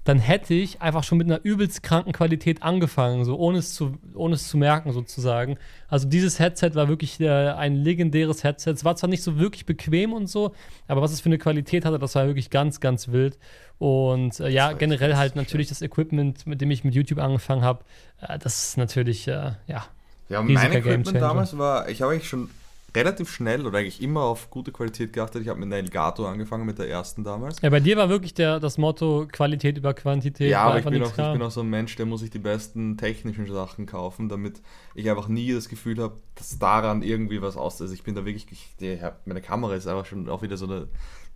dann hätte ich einfach schon mit einer übelst kranken Qualität angefangen, so ohne es zu, ohne es zu merken sozusagen. Also dieses Headset war wirklich äh, ein legendäres Headset. Es war zwar nicht so wirklich bequem und so, aber was es für eine Qualität hatte, das war wirklich ganz, ganz wild. Und äh, ja, generell halt natürlich das Equipment, mit dem ich mit YouTube angefangen habe, äh, das ist natürlich, äh, ja, ja, mein Equipment damals war, ich habe eigentlich schon relativ schnell oder eigentlich immer auf gute Qualität geachtet. Ich habe mit einer Elgato angefangen, mit der ersten damals. Ja, bei dir war wirklich der, das Motto Qualität über Quantität. Ja, aber ich bin, auch, ich bin auch so ein Mensch, der muss sich die besten technischen Sachen kaufen, damit ich einfach nie das Gefühl habe, dass daran irgendwie was aus ist. Ich bin da wirklich, ich hab, meine Kamera ist einfach schon auch wieder so eine,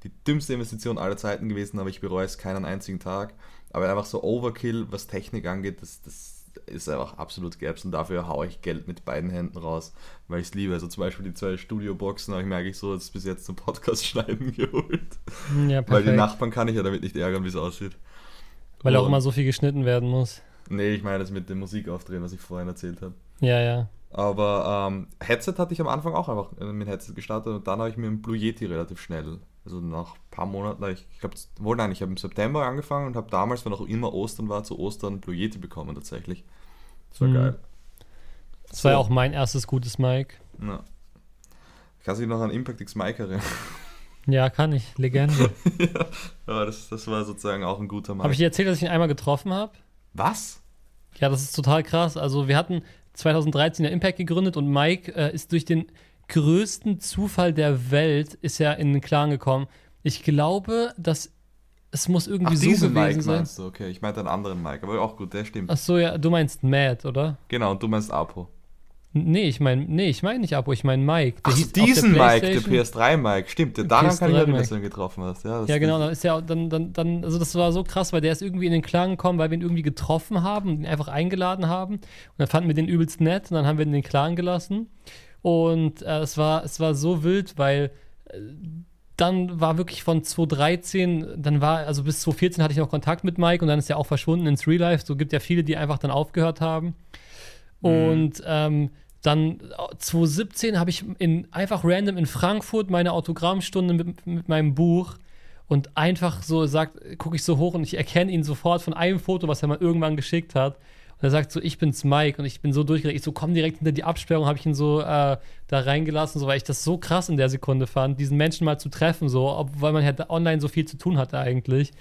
die dümmste Investition aller Zeiten gewesen, aber ich bereue es keinen einzigen Tag. Aber einfach so Overkill, was Technik angeht, das, das ist einfach absolut gäbs und dafür haue ich Geld mit beiden Händen raus, weil ich es liebe. Also zum Beispiel die zwei Studioboxen habe ich mir eigentlich so jetzt bis jetzt zum Podcast schneiden geholt. Ja, perfekt. Weil die Nachbarn kann ich ja damit nicht ärgern, wie es aussieht. Weil und auch immer so viel geschnitten werden muss. Nee, ich meine das mit dem Musikaufdrehen, was ich vorhin erzählt habe. Ja, ja. Aber ähm, Headset hatte ich am Anfang auch einfach mit Headset gestartet und dann habe ich mir einen Blue Yeti relativ schnell, also nach ein paar Monaten, ich glaube, wohl nein, ich habe im September angefangen und habe damals, wenn auch immer Ostern war, zu Ostern Blue Yeti bekommen tatsächlich. Das war mhm. geil. Das so. war ja auch mein erstes gutes Mic. Ja. Kannst du dich noch an Impact X Mic erinnern? Ja, kann ich. Legende. Ja, aber das, das war sozusagen auch ein guter Mic. Habe ich dir erzählt, dass ich ihn einmal getroffen habe? Was? Ja, das ist total krass. Also wir hatten zwanzig dreizehn der Impact gegründet und Mike äh, ist durch den größten Zufall der Welt ist ja in den Clan gekommen. Ich glaube, dass es muss irgendwie Ach, so gewesen Mike sein. Meinst du? Okay, ich meinte einen anderen Mike, aber auch gut, der stimmt. Ach so, ja, du meinst Matt, oder? Genau, und du meinst Apo. Nee, ich meine, nee, ich meine nicht Apo, ich meine Mike. Der Ach, hieß diesen Mike, der P S drei Mike, stimmt. Der daran kann ich erinnern, dass du ihn getroffen hast. Ja, das ja genau, dann ist ja dann dann dann also das war so krass, weil der ist irgendwie in den Clan gekommen, weil wir ihn irgendwie getroffen haben und ihn einfach eingeladen haben und dann fanden wir den übelst nett und dann haben wir ihn in den Clan gelassen. Und äh, es war es war so wild, weil äh, dann war wirklich von zwanzig dreizehn, dann war, also bis zwanzig vierzehn hatte ich noch Kontakt mit Mike und dann ist er auch verschwunden ins Real Life. So gibt ja viele, die einfach dann aufgehört haben. Mhm. Und ähm, dann zwanzig siebzehn habe ich in, einfach random in Frankfurt meine Autogrammstunde mit, mit meinem Buch. Und einfach so sagt, gucke ich so hoch und ich erkenne ihn sofort von einem Foto, was er mal irgendwann geschickt hat. Und er sagt so, ich bin's Mike und ich bin so durchgedreht. Ich so, komm direkt hinter die Absperrung, habe ich ihn so äh, da reingelassen, so, weil ich das so krass in der Sekunde fand, diesen Menschen mal zu treffen, so, obwohl man halt online so viel zu tun hatte eigentlich.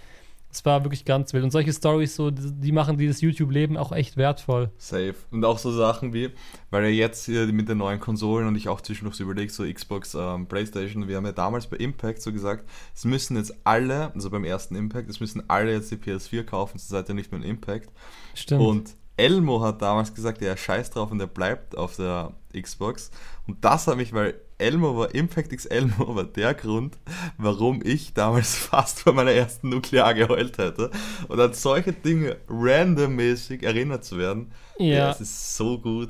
Es war wirklich ganz wild. Und solche Storys so, die machen dieses YouTube-Leben auch echt wertvoll. Safe. Und auch so Sachen wie, weil ihr jetzt mit den neuen Konsolen und ich auch zwischendurch so überlegt, so Xbox, ähm, PlayStation, wir haben ja damals bei Impact so gesagt, es müssen jetzt alle, also beim ersten Impact, es müssen alle jetzt die P S vier kaufen, so seid ihr nicht mehr in Impact. Stimmt. Und Elmo hat damals gesagt, der scheiß drauf und der bleibt auf der Xbox. Und das hat mich, weil Elmo war, Impact X Elmo war der Grund, warum ich damals fast vor meiner ersten Nuklear geheult hätte. Und an solche Dinge randommäßig erinnert zu werden, ja, das ist so gut.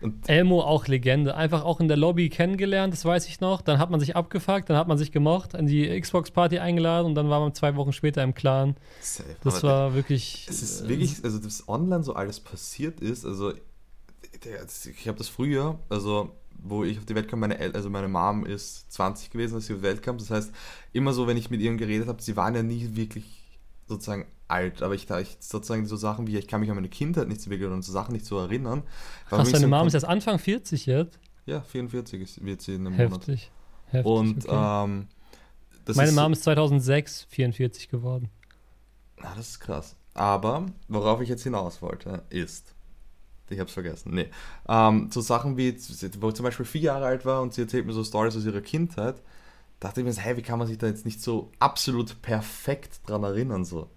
Und Elmo auch Legende, einfach auch in der Lobby kennengelernt, das weiß ich noch. Dann hat man sich abgefuckt, dann hat man sich gemocht, an die Xbox-Party eingeladen und dann war man zwei Wochen später im Clan. Safe, das war wirklich... Es ist wirklich, also dass online so alles passiert ist, also ich habe das früher, also wo ich auf die Welt kam, meine El- also meine Mom ist zwanzig gewesen, als sie auf die Welt kam, das heißt, immer so, wenn ich mit ihr geredet habe, sie waren ja nie wirklich sozusagen alt, aber ich, ich sozusagen so Sachen wie, ich kann mich an meine Kindheit nicht so wirklich oder an so Sachen nicht so erinnern. Krass, deine so Mom ist erst Anfang vierzig jetzt? Ja, vierundvierzig ist, wird sie in einem heftig, Monat. Heftig, und okay. ähm, das Meine ist Mom ist zweitausendsechs vierundvierzig geworden. Na, das ist krass. Aber, worauf ich jetzt hinaus wollte, ist, ich hab's vergessen, nee, ähm, so Sachen wie, wo ich zum Beispiel vier Jahre alt war und sie erzählt mir so Storys aus ihrer Kindheit, dachte ich mir, hey, wie kann man sich da jetzt nicht so absolut perfekt dran erinnern, so?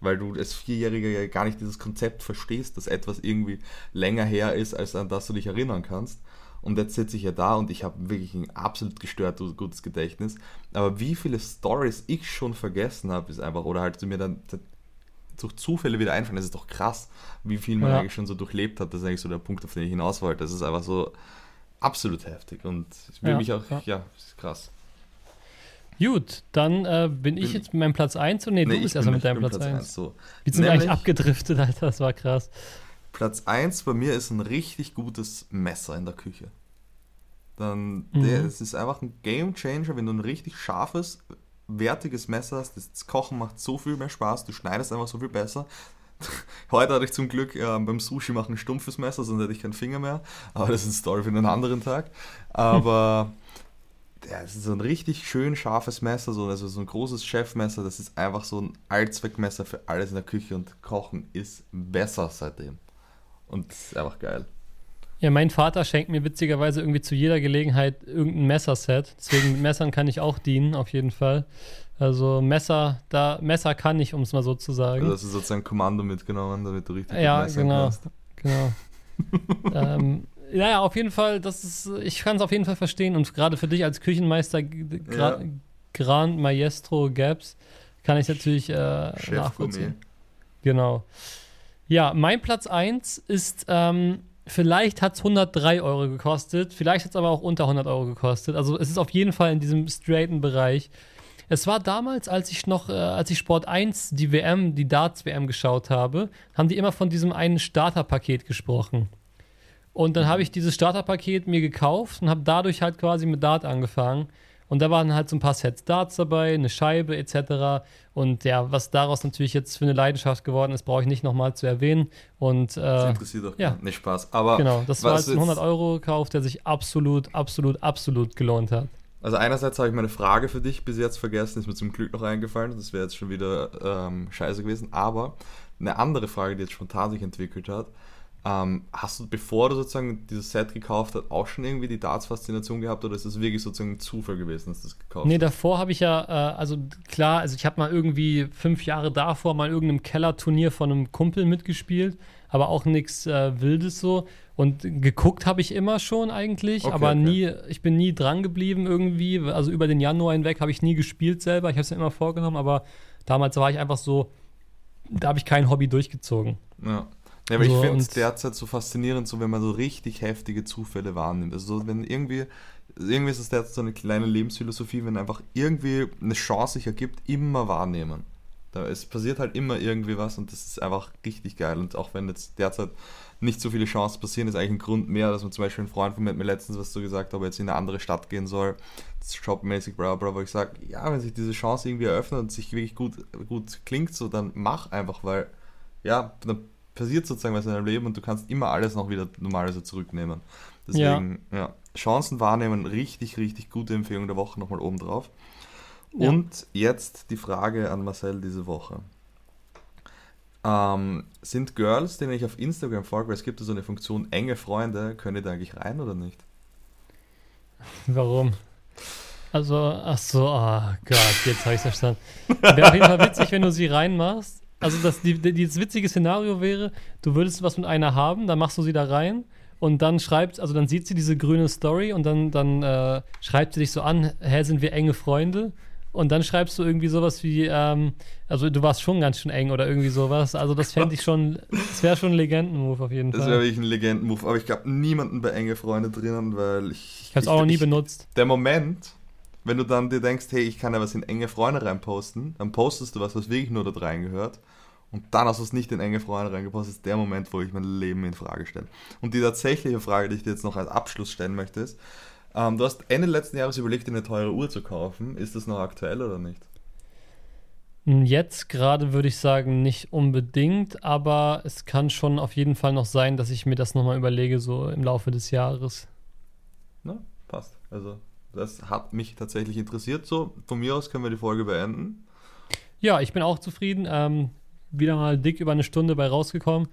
Weil du als Vierjähriger ja gar nicht dieses Konzept verstehst, dass etwas irgendwie länger her ist, als an das du dich erinnern kannst. und jetzt sitze ich ja da und ich habe wirklich ein absolut gestörtes, gutes Gedächtnis, aber wie viele Stories ich schon vergessen habe, ist einfach, oder halt mir dann durch Zufälle wieder einfallen, das ist doch krass, wie viel man ja. eigentlich schon so durchlebt hat, das ist eigentlich so der Punkt, auf den ich hinaus wollte, das ist einfach so absolut heftig und ich will ja, mich auch, ja, ja ist krass. Gut, dann äh, bin, bin ich jetzt mit meinem Platz eins und nee, nee du bist erstmal mit deinem Platz eins. So. Wie sind wir eigentlich abgedriftet, Alter, das war krass. Platz eins bei mir ist ein richtig gutes Messer in der Küche. Dann, mhm. der, es ist einfach ein Game Changer, wenn du ein richtig scharfes, wertiges Messer hast. Das Kochen macht so viel mehr Spaß, du schneidest einfach so viel besser. Heute hatte ich zum Glück äh, beim Sushi machen ein stumpfes Messer, sonst hätte ich keinen Finger mehr. Aber das ist eine Story für einen anderen Tag. Aber... Ja, es ist so ein richtig schön scharfes Messer, so, also so ein großes Chefmesser, das ist einfach so ein Allzweckmesser für alles in der Küche und Kochen ist besser seitdem. Und das ist einfach geil. Ja, mein Vater schenkt mir witzigerweise irgendwie zu jeder Gelegenheit irgendein Messerset, deswegen mit Messern kann ich auch dienen, auf jeden Fall. Also Messer, da Messer kann ich, um es mal so zu sagen. Also hast du sozusagen Kommando mitgenommen, damit du richtig ja, mit Messern kannst. Ja, genau, genau. ähm, Naja, auf jeden Fall, das ist, ich kann es auf jeden Fall verstehen und gerade für dich als Küchenmeister Gra- ja. Grand Maestro Gaps kann ich natürlich äh, Chef nachvollziehen. Gourmet. Genau. Ja, mein Platz eins ist, ähm, vielleicht hat es hundertdrei Euro gekostet, vielleicht hat es aber auch unter hundert Euro gekostet. Also es ist auf jeden Fall in diesem straighten Bereich. Es war damals, als ich noch, äh, als ich Sport eins, die W M, die Darts-W M geschaut habe, haben die immer von diesem einen Starterpaket gesprochen. Und dann habe ich dieses Starterpaket mir gekauft und habe dadurch halt quasi mit Dart angefangen. Und da waren halt so ein paar Sets Darts dabei, eine Scheibe et cetera. Und ja, was daraus natürlich jetzt für eine Leidenschaft geworden ist, brauche ich nicht nochmal zu erwähnen. Und, äh, das interessiert doch ja. nicht Spaß. Aber genau, das war jetzt ein hundert Euro Kauf, der sich absolut, absolut, absolut gelohnt hat. Also einerseits habe ich meine Frage für dich bis jetzt vergessen, ist mir zum Glück noch eingefallen. Das wäre jetzt schon wieder ähm, scheiße gewesen. Aber eine andere Frage, die jetzt spontan sich entwickelt hat, hast du, bevor du sozusagen dieses Set gekauft hast, auch schon irgendwie die Darts-Faszination gehabt oder ist das wirklich sozusagen ein Zufall gewesen, dass du das gekauft hast? Nee, davor habe ich ja, äh, also klar, also ich habe mal irgendwie fünf Jahre davor mal in irgendeinem Kellerturnier von einem Kumpel mitgespielt, aber auch nichts äh, Wildes so. Und geguckt habe ich immer schon eigentlich, okay, aber okay. nie, ich bin nie dran geblieben irgendwie. Also über den Januar hinweg habe ich nie gespielt selber, ich habe es ja immer vorgenommen, aber damals war ich einfach so, da habe ich kein Hobby durchgezogen. Ja. Ja, aber so, ich finde es derzeit so faszinierend, so wenn man so richtig heftige Zufälle wahrnimmt. Also so, wenn irgendwie, irgendwie ist es derzeit so eine kleine Lebensphilosophie, wenn einfach irgendwie eine Chance sich ergibt, immer wahrnehmen. Da, es passiert halt immer irgendwie was und das ist einfach richtig geil. Und auch wenn jetzt derzeit nicht so viele Chancen passieren, ist eigentlich ein Grund mehr, dass man zum Beispiel ein Freund von mir hat mir letztens was so gesagt, ob er jetzt in eine andere Stadt gehen soll, jobmäßig, bla bla, wo ich sage, ja, wenn sich diese Chance irgendwie eröffnet und sich wirklich gut, gut klingt, so dann mach einfach, weil, ja, dann passiert sozusagen was in deinem Leben und du kannst immer alles noch wieder normal so zurücknehmen. Deswegen, ja. ja, Chancen wahrnehmen, richtig, richtig gute Empfehlung der Woche nochmal oben drauf. Ja. Und jetzt die Frage an Marcel diese Woche. Ähm, sind Girls, denen ich auf Instagram folge, weil es gibt ja so eine Funktion enge Freunde, können die da eigentlich rein oder nicht? Warum? Also, ach so, oh Gott, jetzt habe ich es verstanden. Wäre auf jeden Fall witzig, wenn du sie reinmachst. Also das, die, die, das witzige Szenario wäre, du würdest was mit einer haben, dann machst du sie da rein und dann schreibt, also dann sieht sie diese grüne Story und dann, dann äh, schreibt sie dich so an, hä, sind wir enge Freunde? Und dann schreibst du irgendwie sowas wie, ähm, also du warst schon ganz schön eng oder irgendwie sowas. Also das fände ich schon, das wäre schon ein Legenden-Move auf jeden Fall. Das wäre wirklich ein Legenden-Move, aber ich glaube niemanden bei enge Freunde drinnen, weil ich... Ich hab's auch noch nie benutzt. Der Moment... Wenn du dann dir denkst, hey, ich kann ja was in enge Freunde reinposten, dann postest du was, was wirklich nur dort reingehört und dann hast du es nicht in enge Freunde reingepostet, ist der Moment, wo ich mein Leben in Frage stelle. Und die tatsächliche Frage, die ich dir jetzt noch als Abschluss stellen möchte, ist, ähm, du hast Ende letzten Jahres überlegt, dir eine teure Uhr zu kaufen. Ist das noch aktuell oder nicht? Jetzt gerade würde ich sagen, nicht unbedingt, aber es kann schon auf jeden Fall noch sein, dass ich mir das nochmal überlege, so im Laufe des Jahres. Na, passt. Also... Das hat mich tatsächlich interessiert. So, von mir aus können wir die Folge beenden. Ja, ich bin auch zufrieden. Ähm, wieder mal dick über eine Stunde bei rausgekommen.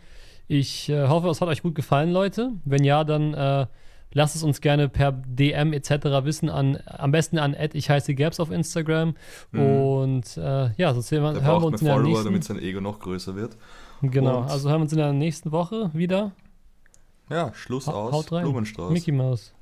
Ich äh, hoffe, es hat euch gut gefallen, Leute. Wenn ja, dann äh, lasst es uns gerne per D M et cetera wissen. An, am besten an at ich heiße Gaps auf Instagram. Mhm. Und äh, ja, sonst hören wir uns in der Follower, nächsten... damit sein Ego noch größer wird. Genau, und also hören wir uns in der nächsten Woche wieder. Ja, Schluss ha- aus Blumenstrauß. Mickey Mouse.